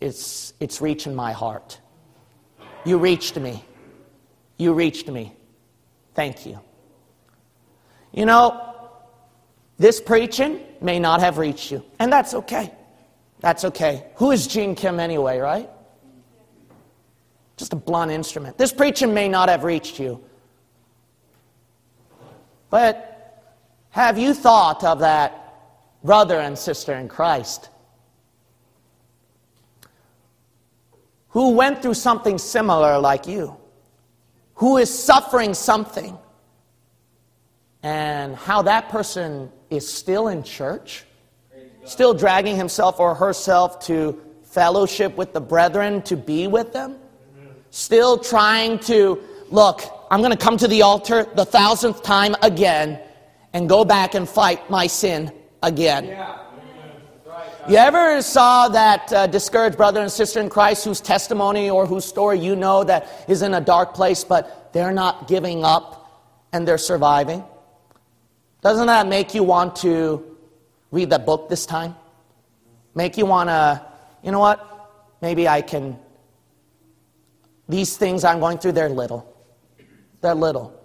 it's, it's reaching my heart. You reached me. You reached me. Thank you. You know, this preaching may not have reached you. And that's okay. That's okay. Who is Jean Kim anyway, right? Just a blunt instrument. This preaching may not have reached you. But have you thought of that brother and sister in Christ who went through something similar like you? Who is suffering something, and how that person is still in church, still dragging himself or herself to fellowship with the brethren, to be with them, still trying to, look, I'm going to come to the altar the thousandth time again and go back and fight my sin again. Yeah. You ever saw that uh, discouraged brother and sister in Christ whose testimony or whose story you know that is in a dark place, but they're not giving up and they're surviving? Doesn't that make you want to read the book this time? Make you want to, you know what? Maybe I can, these things I'm going through, they're little. They're little.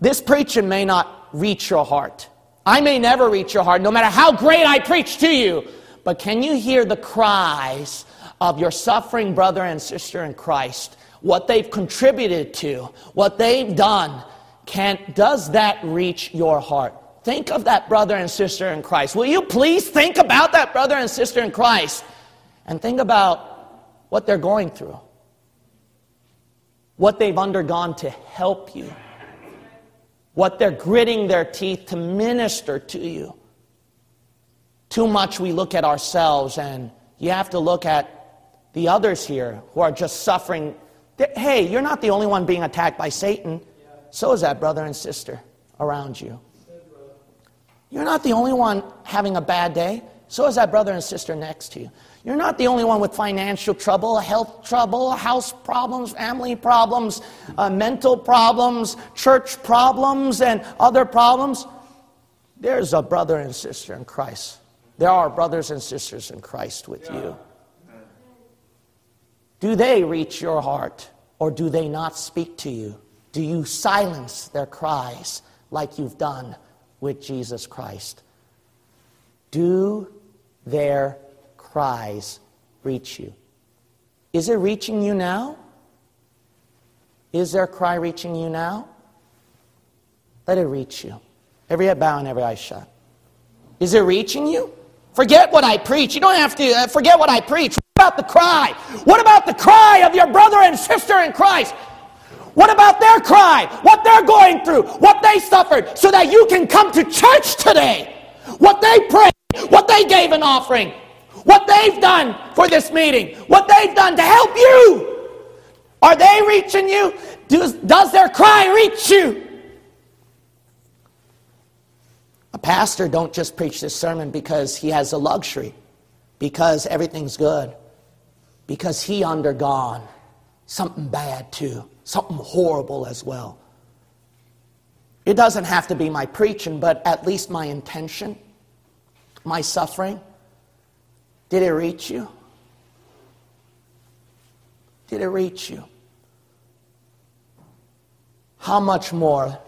This preaching may not reach your heart. I may never reach your heart, no matter how great I preach to you. But can you hear the cries of your suffering brother and sister in Christ? What they've contributed to, what they've done, can, does that reach your heart? Think of that brother and sister in Christ. Will you please think about that brother and sister in Christ and think about what they're going through, what they've undergone to help you, what they're gritting their teeth to minister to you. Too much we look at ourselves, and you have to look at the others here who are just suffering. Hey, you're not the only one being attacked by Satan. So is that brother and sister around you. You're not the only one having a bad day. So is that brother and sister next to you. You're not the only one with financial trouble, health trouble, house problems, family problems, uh, mental problems, church problems, and other problems. There's a brother and sister in Christ. There are brothers and sisters in Christ with yeah. you. Do they reach your heart, or do they not speak to you? Do you silence their cries like you've done with Jesus Christ? Do their cries reach you? Is it reaching you now? Is their cry reaching you now? Let it reach you. Every head bowed and every eye shut. Is it reaching you? Forget what I preach. You don't have to uh, forget what I preach. What about the cry? What about the cry of your brother and sister in Christ? What about their cry? What they're going through? What they suffered so that you can come to church today? What they prayed, what they gave an offering, what they've done for this meeting, what they've done to help you. Are they reaching you? Does, does their cry reach you? A pastor don't just preach this sermon because he has the luxury, because everything's good, because he undergone something bad too, something horrible as well. It doesn't have to be my preaching, but at least my intention, my suffering. Did it reach you? Did it reach you? How much more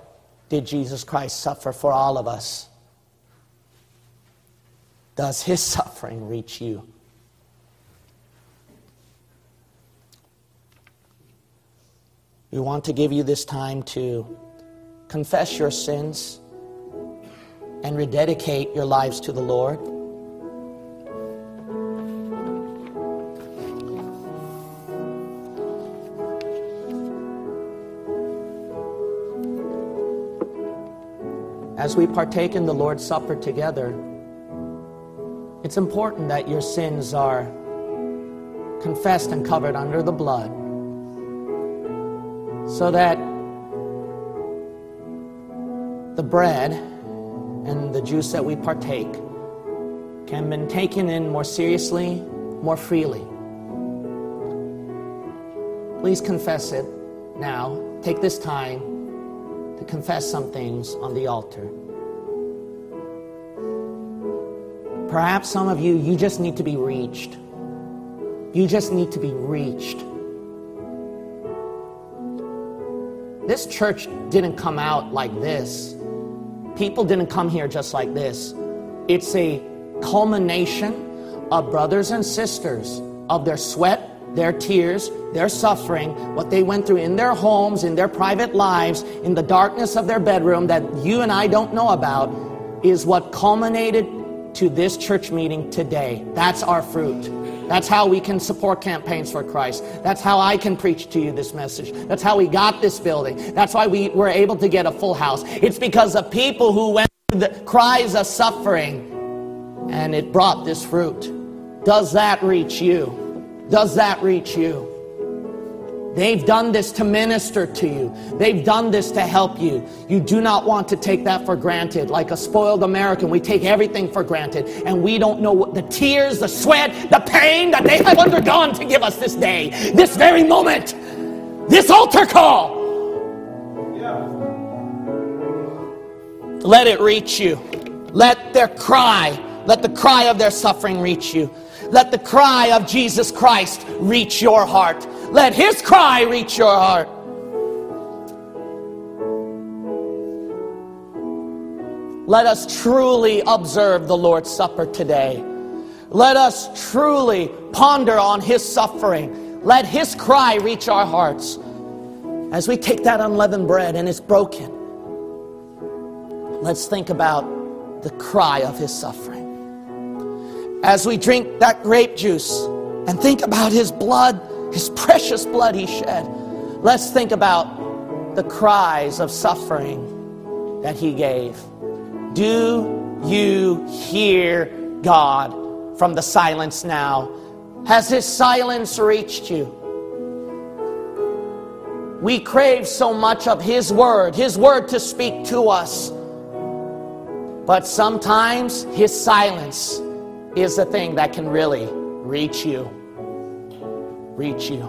did Jesus Christ suffer for all of us? Does his suffering reach you? We want to give you this time to confess your sins and rededicate your lives to the Lord. As we partake in the Lord's Supper together, it's important that your sins are confessed and covered under the blood, so that the bread and the juice that we partake can be taken in more seriously, more freely. Please confess it now. Take this time to confess some things on the altar. Perhaps some of you, you just need to be reached. You just need to be reached. This church didn't come out like this. People didn't come here just like this. It's a culmination of brothers and sisters, of their sweat, their tears, their suffering, what they went through in their homes, in their private lives, in the darkness of their bedroom that you and I don't know about, is what culminated to this church meeting today. That's our fruit. That's how we can support Campaigns for Christ. That's how I can preach to you this message. That's how we got this building. That's why we were able to get a full house. It's because of people who went through the cries of suffering, and it brought this fruit. Does that reach you? Does that reach you? They've done this to minister to you. They've done this to help you. You do not want to take that for granted. Like a spoiled American, we take everything for granted, and we don't know what the tears, the sweat, the pain that they have undergone to give us this day, this very moment, this altar call. Yeah. Let it reach you. Let their cry, let the cry of their suffering reach you. Let the cry of Jesus Christ reach your heart. Let his cry reach your heart. Let us truly observe the Lord's Supper today. Let us truly ponder on his suffering. Let his cry reach our hearts as we take that unleavened bread and it's broken. Let's think about the cry of his suffering. As we drink that grape juice and think about his blood, his precious blood he shed, let's think about the cries of suffering that he gave. Do you hear God from the silence now? Has his silence reached you? We crave so much of his word, his word to speak to us. But sometimes his silence is the thing that can really reach you. Reach you.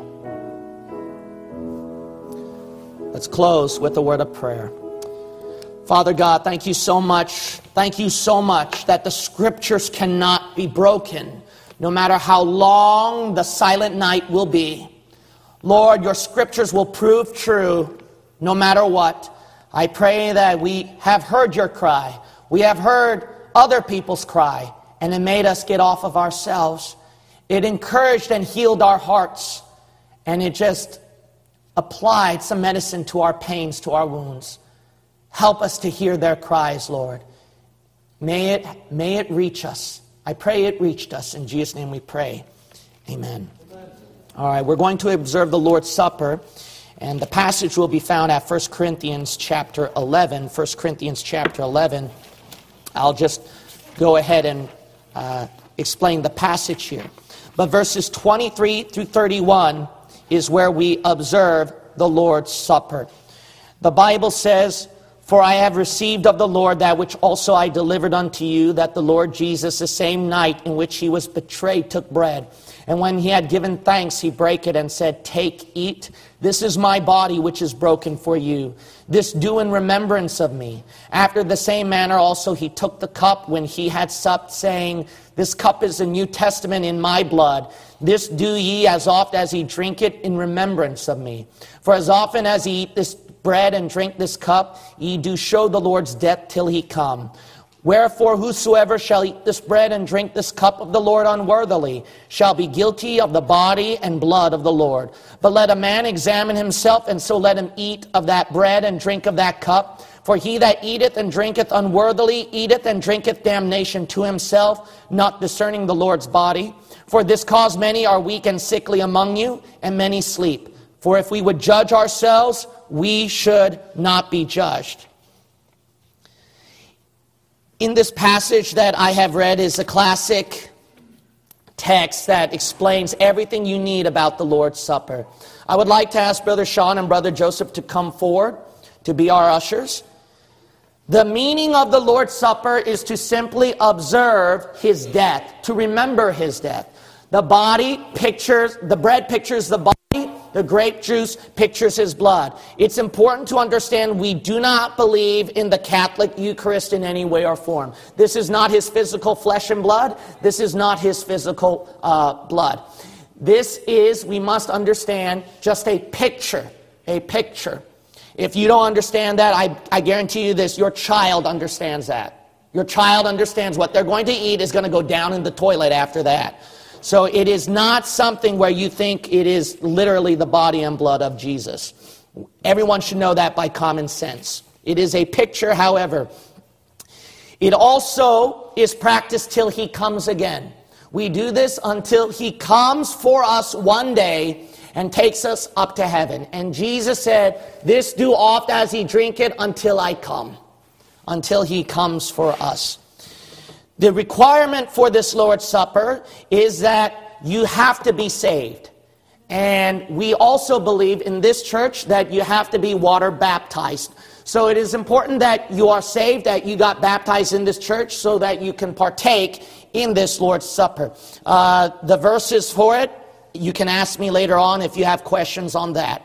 Let's close with a word of prayer. Father God, thank you so much. Thank you so much that the scriptures cannot be broken, no matter how long the silent night will be. Lord, your scriptures will prove true no matter what. I pray that we have heard your cry. We have heard other people's cry, and it made us get off of ourselves. It encouraged and healed our hearts, and it just applied some medicine to our pains, to our wounds. Help us to hear their cries, Lord. May it, may it reach us. I pray it reached us. In Jesus' name we pray. Amen. Amen. All right, we're going to observe the Lord's Supper. And the passage will be found at First Corinthians chapter eleven. First Corinthians chapter eleven. I'll just go ahead and uh, explain the passage here. But verses twenty-three through thirty-one is where we observe the Lord's Supper. The Bible says, "For I have received of the Lord that which also I delivered unto you, that the Lord Jesus, the same night in which he was betrayed, took bread. And when he had given thanks, he brake it and said, Take, eat. This is my body which is broken for you. This do in remembrance of me. After the same manner also he took the cup when he had supped, saying, This cup is the New Testament in my blood. This do ye as oft as ye drink it in remembrance of me. For as often as ye eat this bread and drink this cup, ye do show the Lord's death till he come. Wherefore, whosoever shall eat this bread and drink this cup of the Lord unworthily shall be guilty of the body and blood of the Lord. But let a man examine himself, and so let him eat of that bread and drink of that cup. For he that eateth and drinketh unworthily eateth and drinketh damnation to himself, not discerning the Lord's body. For this cause many are weak and sickly among you, and many sleep. For if we would judge ourselves, we should not be judged." In this passage that I have read is a classic text that explains everything you need about the Lord's Supper. I would like to ask Brother Sean and Brother Joseph to come forward to be our ushers. The meaning of the Lord's Supper is to simply observe his death, to remember his death. The body pictures, the bread pictures the body, the grape juice pictures his blood. It's important to understand we do not believe in the Catholic Eucharist in any way or form. This is not his physical flesh and blood. This is not his physical uh, blood. This is, we must understand, just a picture, a picture. If you don't understand that, I, I guarantee you this, your child understands that. Your child understands what they're going to eat is going to go down in the toilet after that. So it is not something where you think it is literally the body and blood of Jesus. Everyone should know that by common sense. It is a picture, however. It also is practiced till he comes again. We do this until he comes for us one day and takes us up to heaven. And Jesus said, "This do oft as ye drink it until I come." Until he comes for us. The requirement for this Lord's Supper is that you have to be saved. And we also believe in this church that you have to be water baptized. So it is important that you are saved, that you got baptized in this church so that you can partake in this Lord's Supper. Uh, the verses for it, you can ask me later on if you have questions on that.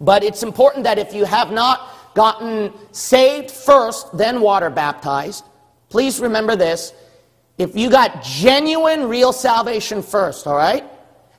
But it's important that if you have not gotten saved first, then water baptized, please remember this. If you got genuine, real salvation first, all right?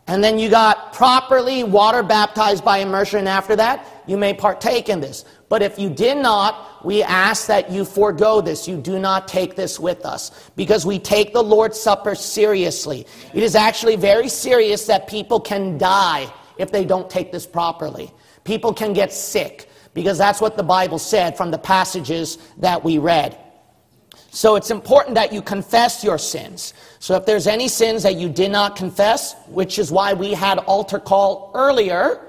And then you got properly water baptized by immersion after that, you may partake in this. But if you did not, we ask that you forego this. You do not take this with us, because we take the Lord's Supper seriously. It is actually very serious that people can die if they don't take this properly. People can get sick, because that's what the Bible said from the passages that we read. So it's important that you confess your sins. So if there's any sins that you did not confess, which is why we had altar call earlier,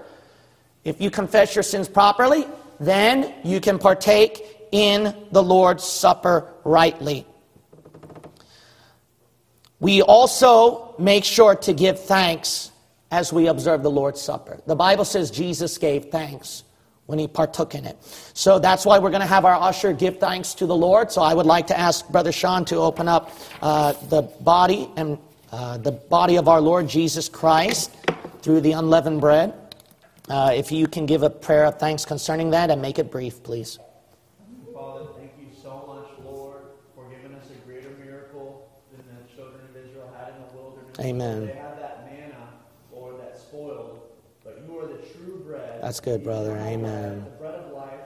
if you confess your sins properly, then you can partake in the Lord's Supper rightly. We also make sure to give thanks as we observe the Lord's Supper. The Bible says Jesus gave thanks when he partook in it. So that's why we're going to have our usher give thanks to the Lord. So I would like to ask Brother Sean to open up uh, the body and uh, the body of our Lord Jesus Christ through the unleavened bread. Uh, if you can give a prayer of thanks concerning that and make it brief, please. Father, thank you so much, Lord, for giving us a greater miracle than the children of Israel had in the wilderness. Amen. They had that manna or that spoiled. That's good, brother. Amen. The bread of life,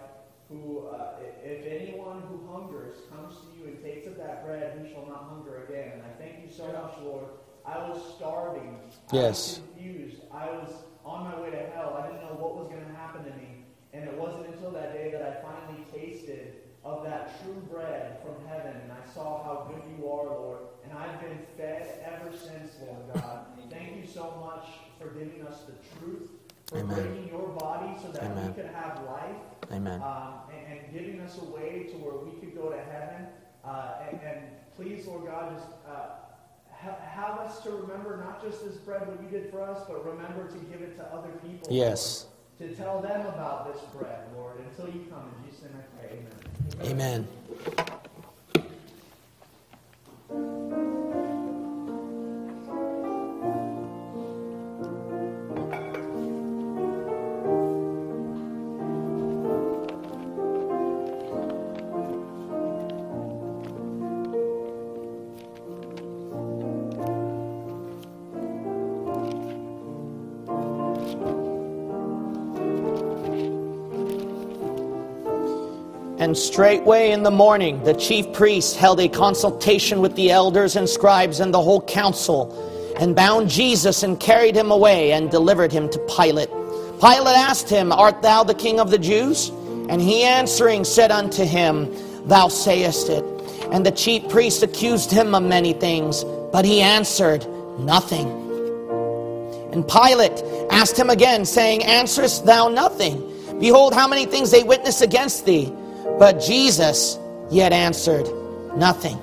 who, uh, if anyone who hungers comes to you and takes of that bread, he shall not hunger again. And I thank you so much, Lord. I was starving. Yes. I was confused. I was on my way to hell. I didn't know what was going to happen to me. And it wasn't until that day that I finally tasted of that true bread from heaven, and I saw how good you are, Lord. And I've been fed ever since, Lord God. Thank you so much for giving us the truth, for Amen. Breaking your body so that Amen. We could have life, Amen. Um, and, and giving us a way to where we could go to heaven. Uh, and, and please, Lord God, just uh, ha- have us to remember not just this bread that you did for us, but remember to give it to other people. Yes. Lord, to tell them about this bread, Lord, until you come. In Jesus' name I pray. Amen. Amen. And straightway in the morning, the chief priests held a consultation with the elders and scribes and the whole council, and bound Jesus and carried him away and delivered him to Pilate. Pilate asked him, Art thou the king of the Jews? And he answering said unto him, Thou sayest it. And the chief priests accused him of many things, but he answered nothing. And Pilate asked him again, saying, Answerest thou nothing? Behold, how many things they witness against thee. But Jesus yet answered nothing.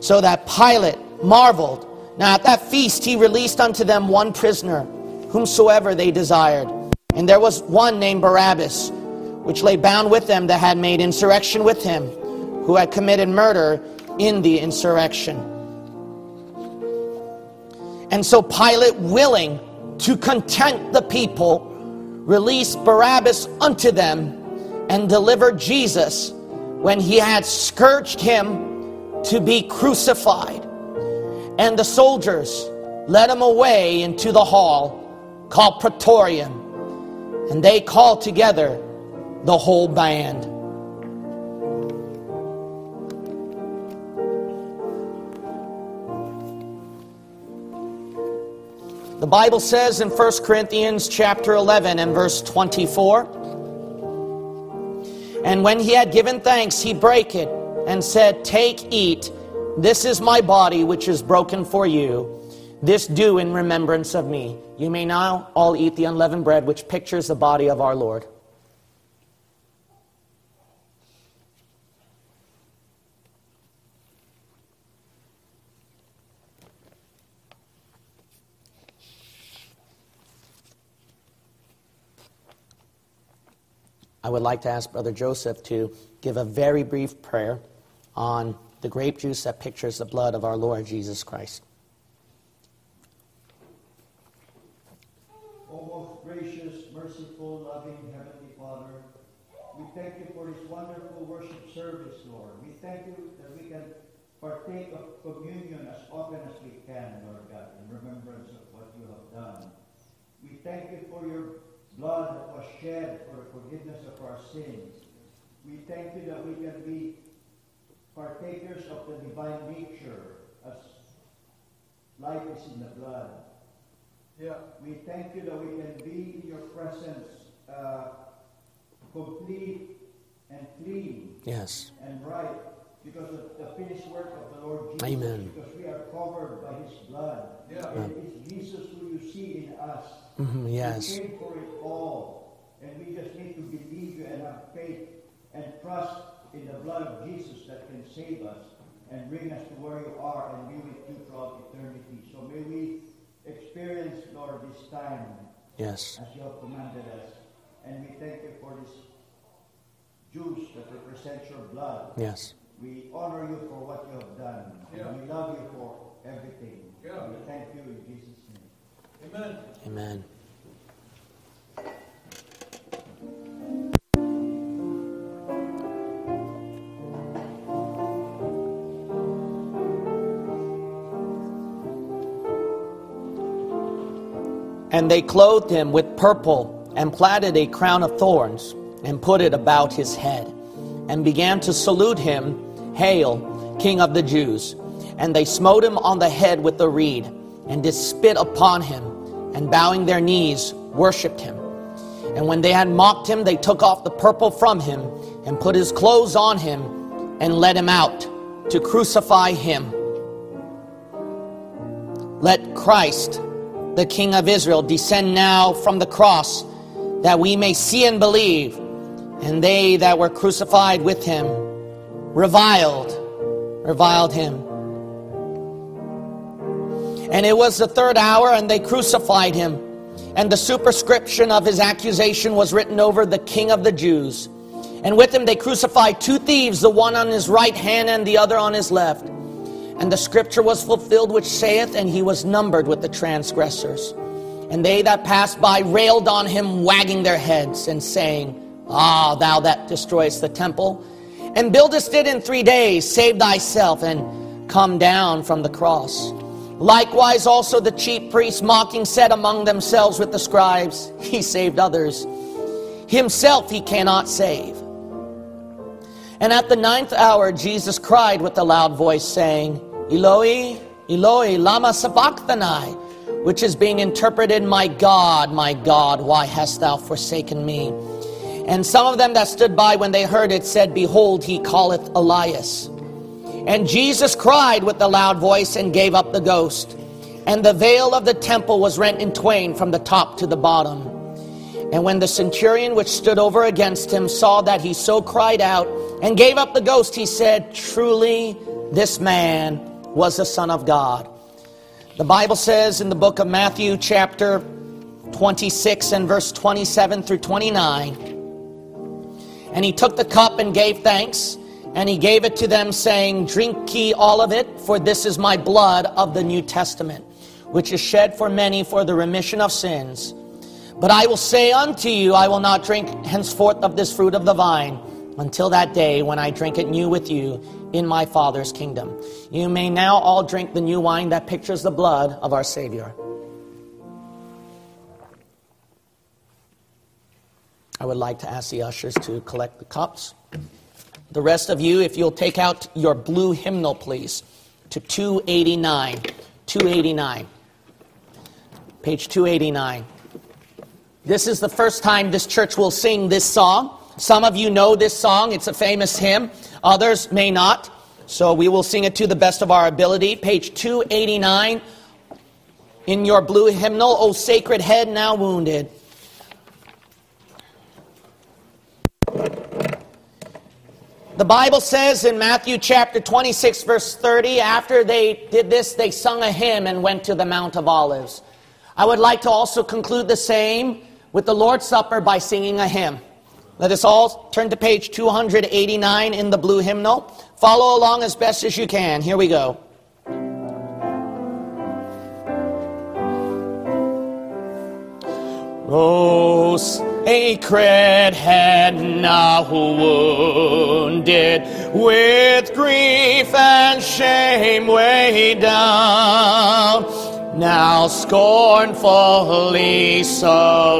So that Pilate marveled. Now at that feast he released unto them one prisoner, whomsoever they desired. And there was one named Barabbas, which lay bound with them that had made insurrection with him, who had committed murder in the insurrection. And so Pilate, willing to content the people, released Barabbas unto them, and delivered Jesus, when he had scourged him, to be crucified. And the soldiers led him away into the hall called Praetorium, and they called together the whole band. The Bible says in First Corinthians chapter eleven and verse twenty-four, and when he had given thanks, he brake it, and said, Take, eat, this is my body, which is broken for you. This do in remembrance of me. You may now all eat the unleavened bread, which pictures the body of our Lord. I would like to ask Brother Joseph to give a very brief prayer on the grape juice that pictures the blood of our Lord Jesus Christ. O most gracious, merciful, loving Heavenly Father, thank you for this wonderful worship service, Lord. We thank you that we can partake of communion as often as we can, Lord God, in remembrance of what you have done. We thank you for your blood that was shed for the forgiveness of our sins. We thank you that we can be partakers of the divine nature as life is in the blood. Yeah. We thank you that we can be in your presence uh, complete and clean, yes, and right, because of the finished work of the Lord Jesus. Amen. Because we are covered by his blood. Yeah. And it is Jesus who you see in us. Mm-hmm, yes. He paid for it all, and we just need to believe you and have faith and trust in the blood of Jesus that can save us and bring us to where you are and be with you throughout eternity. So may we experience, Lord, this time, yes, as you have commanded us. And we thank you for this juice that represents your blood. Yes. We honor you for what you have done. Yeah. And we love you for everything. Yeah. We thank you in Jesus' name. Amen. Amen. And they clothed him with purple and platted a crown of thorns and put it about his head and began to salute him, "Hail, King of the Jews." And they smote him on the head with a reed and did spit upon him, and bowing their knees, worshipped him. And when they had mocked him, they took off the purple from him and put his clothes on him and led him out to crucify him. Let Christ, the King of Israel, descend now from the cross, that we may see and believe. And they that were crucified with him reviled, reviled him. And it was the third hour, and they crucified him. And the superscription of his accusation was written over the King of the Jews. And with him they crucified two thieves, the one on his right hand and the other on his left. And the scripture was fulfilled which saith, "And he was numbered with the transgressors." And they that passed by railed on him, wagging their heads and saying, "Ah, thou that destroyest the temple, and buildest it in three days, save thyself, and come down from the cross." Likewise also the chief priests mocking said among themselves with the scribes, "He saved others, himself he cannot save." And at the ninth hour Jesus cried with a loud voice, saying, "Eloi, Eloi, lama sabachthani," which is being interpreted, "My God, my God, why hast thou forsaken me?" And some of them that stood by when they heard it said, "Behold, he calleth Elias." And Jesus cried with a loud voice and gave up the ghost. And the veil of the temple was rent in twain from the top to the bottom. And when the centurion which stood over against him saw that he so cried out and gave up the ghost, he said, "Truly this man was the Son of God." The Bible says in the book of Matthew chapter twenty-six and verse twenty-seven through twenty-nine, "And he took the cup and gave thanks, and he gave it to them, saying, Drink ye all of it, for this is my blood of the New Testament, which is shed for many for the remission of sins. But I will say unto you, I will not drink henceforth of this fruit of the vine, until that day when I drink it new with you in my Father's kingdom." You may now all drink the new wine that pictures the blood of our Savior. I would like to ask the ushers to collect the cups. The rest of you, if you'll take out your blue hymnal, please, to two eighty-nine. two eighty-nine. Page two eighty-nine. This is the first time this church will sing this song. Some of you know this song. It's a famous hymn. Others may not. So we will sing it to the best of our ability. Page two eighty-nine in your blue hymnal, "O Sacred Head Now Wounded." The Bible says in Matthew chapter twenty-six, verse thirty, after they did this, they sung a hymn and went to the Mount of Olives. I would like to also conclude the same with the Lord's Supper by singing a hymn. Let us all turn to page two eighty-nine in the blue hymnal. Follow along as best as you can. Here we go. Rose. sacred head now wounded, with grief and shame weighed down, now scornfully surrounded,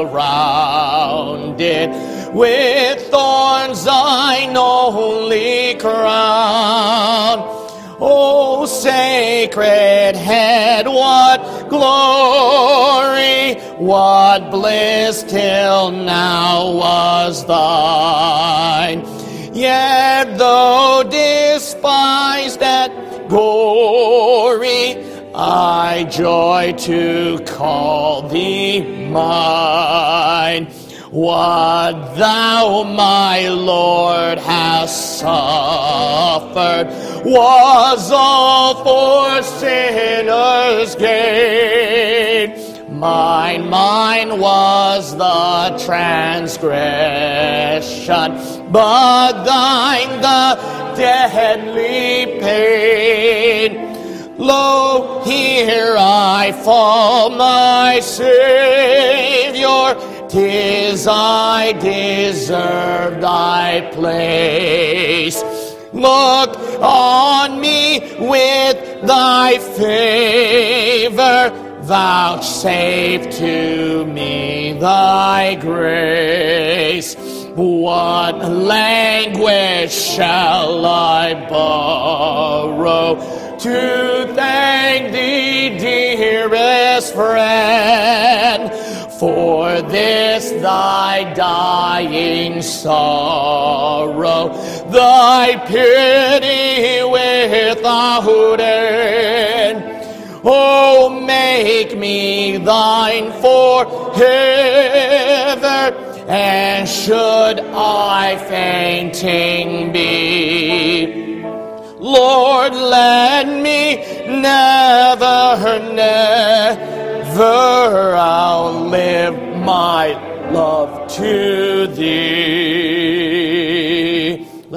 with thorns thine only crown. O sacred head, what glory, what bliss till now was thine. Yet though despised and gory, I joy to call thee mine. What thou, my Lord, hast suffered was all for sinners' gain. Mine, mine was the transgression, but thine the deadly pain. Lo, here I fall, my Savior, 'tis I deserve thy place. Look on me with thy favor, vouchsafe to me thy grace. What language shall I borrow to thank thee, dearest friend, for this thy dying sorrow, thy pity without end. Oh, make me thine forever, and should I fainting be, Lord, let me never, never outlive my love to thee.